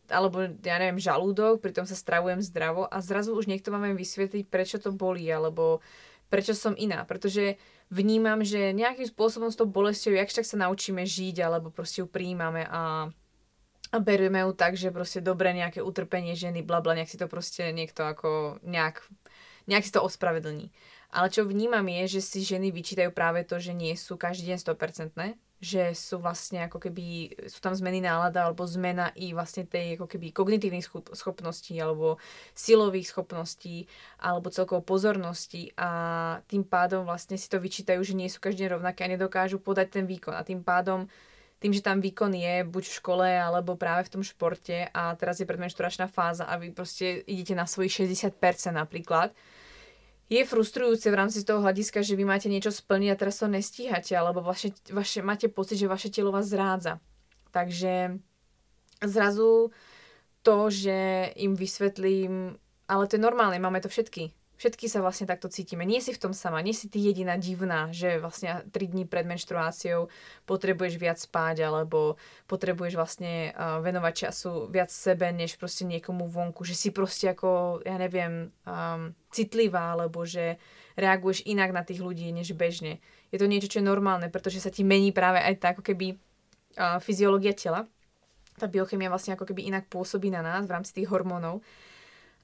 Alebo ja neviem, žalúdok, pritom sa stravujem zdravo a zrazu už niekto vám vysvetliť, prečo to bolí, alebo prečo som iná, pretože vnímam, že nejakým spôsobom s tou bolesťou jakž tak sa naučíme žiť, alebo proste ju prijímame a berujeme ju tak, že proste dobre nejaké utrpenie ženy, blabla, nejak si to proste niekto ako nejak si to ospravedlní. Ale čo vnímam je, že si ženy vyčítajú práve to, že nie sú každý deň 100%, že sú vlastne ako keby, sú tam zmeny nálada alebo zmena i vlastne tej ako keby kognitívnych schopností alebo silových schopností alebo celkovo pozornosti a tým pádom vlastne si to vyčítajú, že nie sú každý rovnaké a nedokážu podať ten výkon a tým pádom tým, že tam výkon je buď v škole, alebo právě v tom športe a teraz je predmenšturačná fáza a vy prostě idete na svojich 60% napríklad, je frustrujúce v rámci toho hľadiska, že vy máte niečo splniť a teraz to nestíhate, alebo vaše, máte pocit, že vaše telo vás zrádza. Takže zrazu to, že im vysvetlím, ale to je normálne, máme to všetky. Všetky sa vlastne takto cítime. Nie si v tom sama, nie si ty jediná divná, že vlastne 3 dní pred menštruáciou potrebuješ viac spáť alebo potrebuješ vlastne venovať času viac sebe, než proste niekomu vonku. Že si proste ako, ja neviem, citlivá alebo že reaguješ inak na tých ľudí než bežne. Je to niečo, čo je normálne, pretože sa ti mení práve aj tá ako keby fyziológia tela. Tá biochemia vlastne ako keby inak pôsobí na nás v rámci tých hormónov.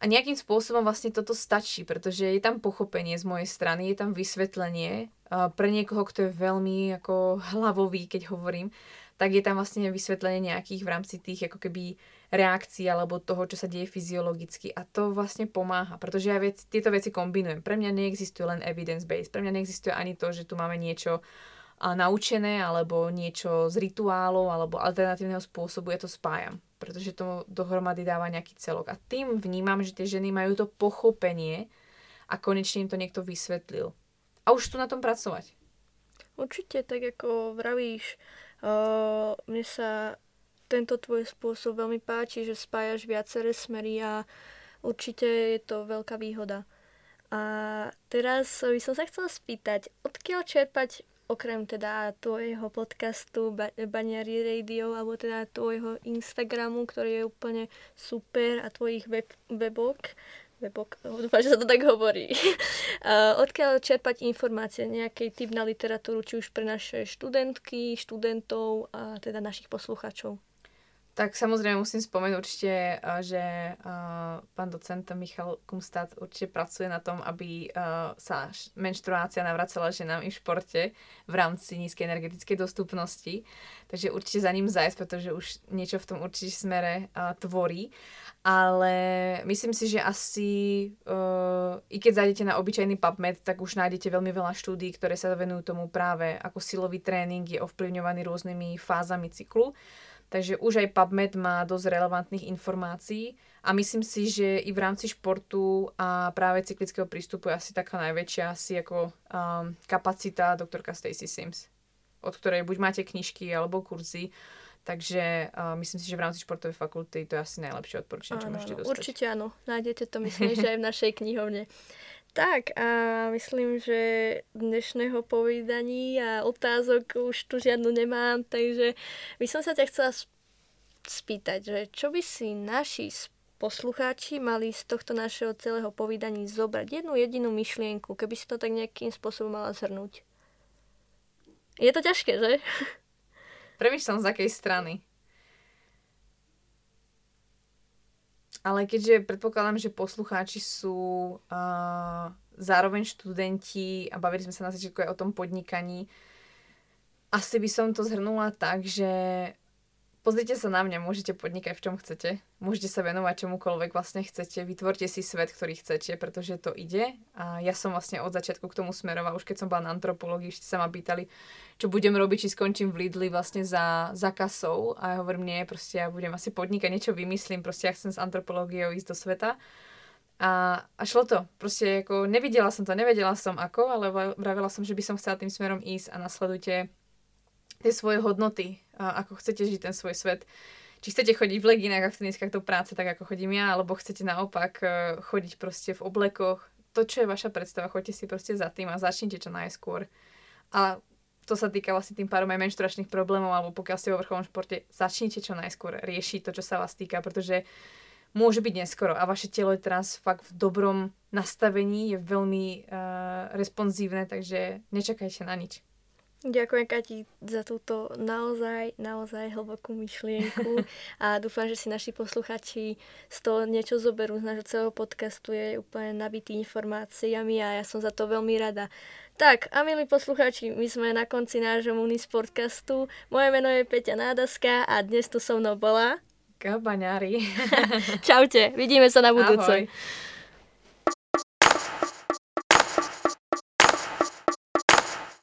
A nejakým spôsobom vlastne toto stačí, pretože je tam pochopenie z mojej strany, je tam vysvetlenie. Pre niekoho, kto je veľmi ako hlavový, keď hovorím, tak je tam vlastne vysvetlenie nejakých v rámci tých ako keby reakcií alebo toho, čo sa deje fyziologicky. A to vlastne pomáha, pretože ja tieto veci kombinujem. Pre mňa neexistuje len evidence-based. Pre mňa neexistuje ani to, že tu máme niečo naučené alebo niečo z rituálov alebo alternatívneho spôsobu. Ja to spájam, protože to dohromady dává nějaký celok. A tím vnímám, že ty ženy mají to pochopení a konečně jim to někdo vysvětlil. A už tu na tom pracovat. Určitě, tak jako vravíš, mne sa tento tvoj spôsob velmi páči, že spájaš viaceré smery a určitě je to veľká výhoda. A teraz by som sa chcela spýtať, odkiaľ čerpať okrem teda tvojho podcastu Baniari Radio, alebo teda tvojho Instagramu, ktorý je úplne super, a tvojich webok, dúfam, že sa to tak hovorí. Odkiaľ čerpať informácie, nejaký typ na literatúru, či už pre naše študentky, študentov a teda našich poslucháčov? Tak samozřejmě musím vzpomenout určitě, že pan docent Michal Kumstát určitě pracuje na tom, aby se menštruácia navracela ženám i v športe v rámci nízké energetické dostupnosti. Takže určitě za ním zajít, protože už něco v tom určitě smere tvorí. Ale myslím si, že asi i keď zajdete na obyčejný PubMed, tak už nájdete velmi veľa štúdií, ktoré sa venujú tomu práve, ako silový tréning je ovplyvňovaný různými fázami cyklu. Takže už aj PubMed má dosť relevantných informácií a myslím si, že i v rámci športu a práve cyklického prístupu je asi taká najväčšia asi ako kapacita doktorka Stacey Sims, od ktorej buď máte knižky alebo kurzy, takže myslím si, že v rámci športovej fakulty to je asi najlepšie odporúčanie, čo môžete dostať. Určite áno, nájdete to, myslím, že aj v našej knihovne. Tak a myslím, že dnešného povídaní a otázok už tu žiadnu nemám, takže by som sa ťa chcela spýtať, že čo by si naši poslucháči mali z tohto našeho celého povídaní zobrať? Jednu jedinú myšlienku, keby si to tak nejakým spôsobom mala zhrnúť. Je to ťažké, že? Premýšľam, z akej strany. Ale keďže predpokladám, že poslucháči sú zároveň študenti a bavili sme sa na začiatku aj o tom podnikaní, asi by som to zhrnula tak, že pozrite sa na mňa, môžete podnikať v čom chcete, môžete sa venovať čomukoľvek vlastne chcete, vytvorte si svet, ktorý chcete, pretože to ide. A ja som vlastne od začiatku k tomu smerovala, už keď som bola na antropológii, ešte sa ma pýtali, čo budem robiť, či skončím v Lidli vlastne za kasou. A ja hovorím, nie, proste ja budem asi podnikať, niečo vymyslím, proste ja chcem s antropológiou ísť do sveta. A šlo to. Proste ako nevidela som to, nevedela som ako, ale vravela som, že by som chcela tým smerom ísť a nasledujte tie svoje hodnoty, ako chcete žiť ten svoj svet. Či chcete chodiť v leginách a v teniskách do práce, tak ako chodím ja, alebo chcete naopak chodiť proste v oblekoch. To, čo je vaša predstava, choďte si proste za tým a začnite čo najskôr. A to sa týka vlastne tým pádom aj menštruačných problémov, alebo pokiaľ ste vo vrchovom športe, začnite čo najskôr riešiť to, čo sa vás týka, pretože môže byť neskoro a vaše telo je teraz fakt v dobrom nastavení, je veľmi responsívne, takže nečakajte na nič. Ďakujem, Kati, za túto naozaj hlbokú myšlienku a dúfam, že si naši posluchači z toho niečo zoberú. Z nášho celého podcastu je úplne nabitý informáciami a ja som za to veľmi rada. Tak, a milí posluchači, my sme na konci nášho MUNI Sportcastu. Moje meno je Peťa Nádaská a dnes tu so mnou bola Baniari. Čaute, vidíme sa na budúce. Ahoj.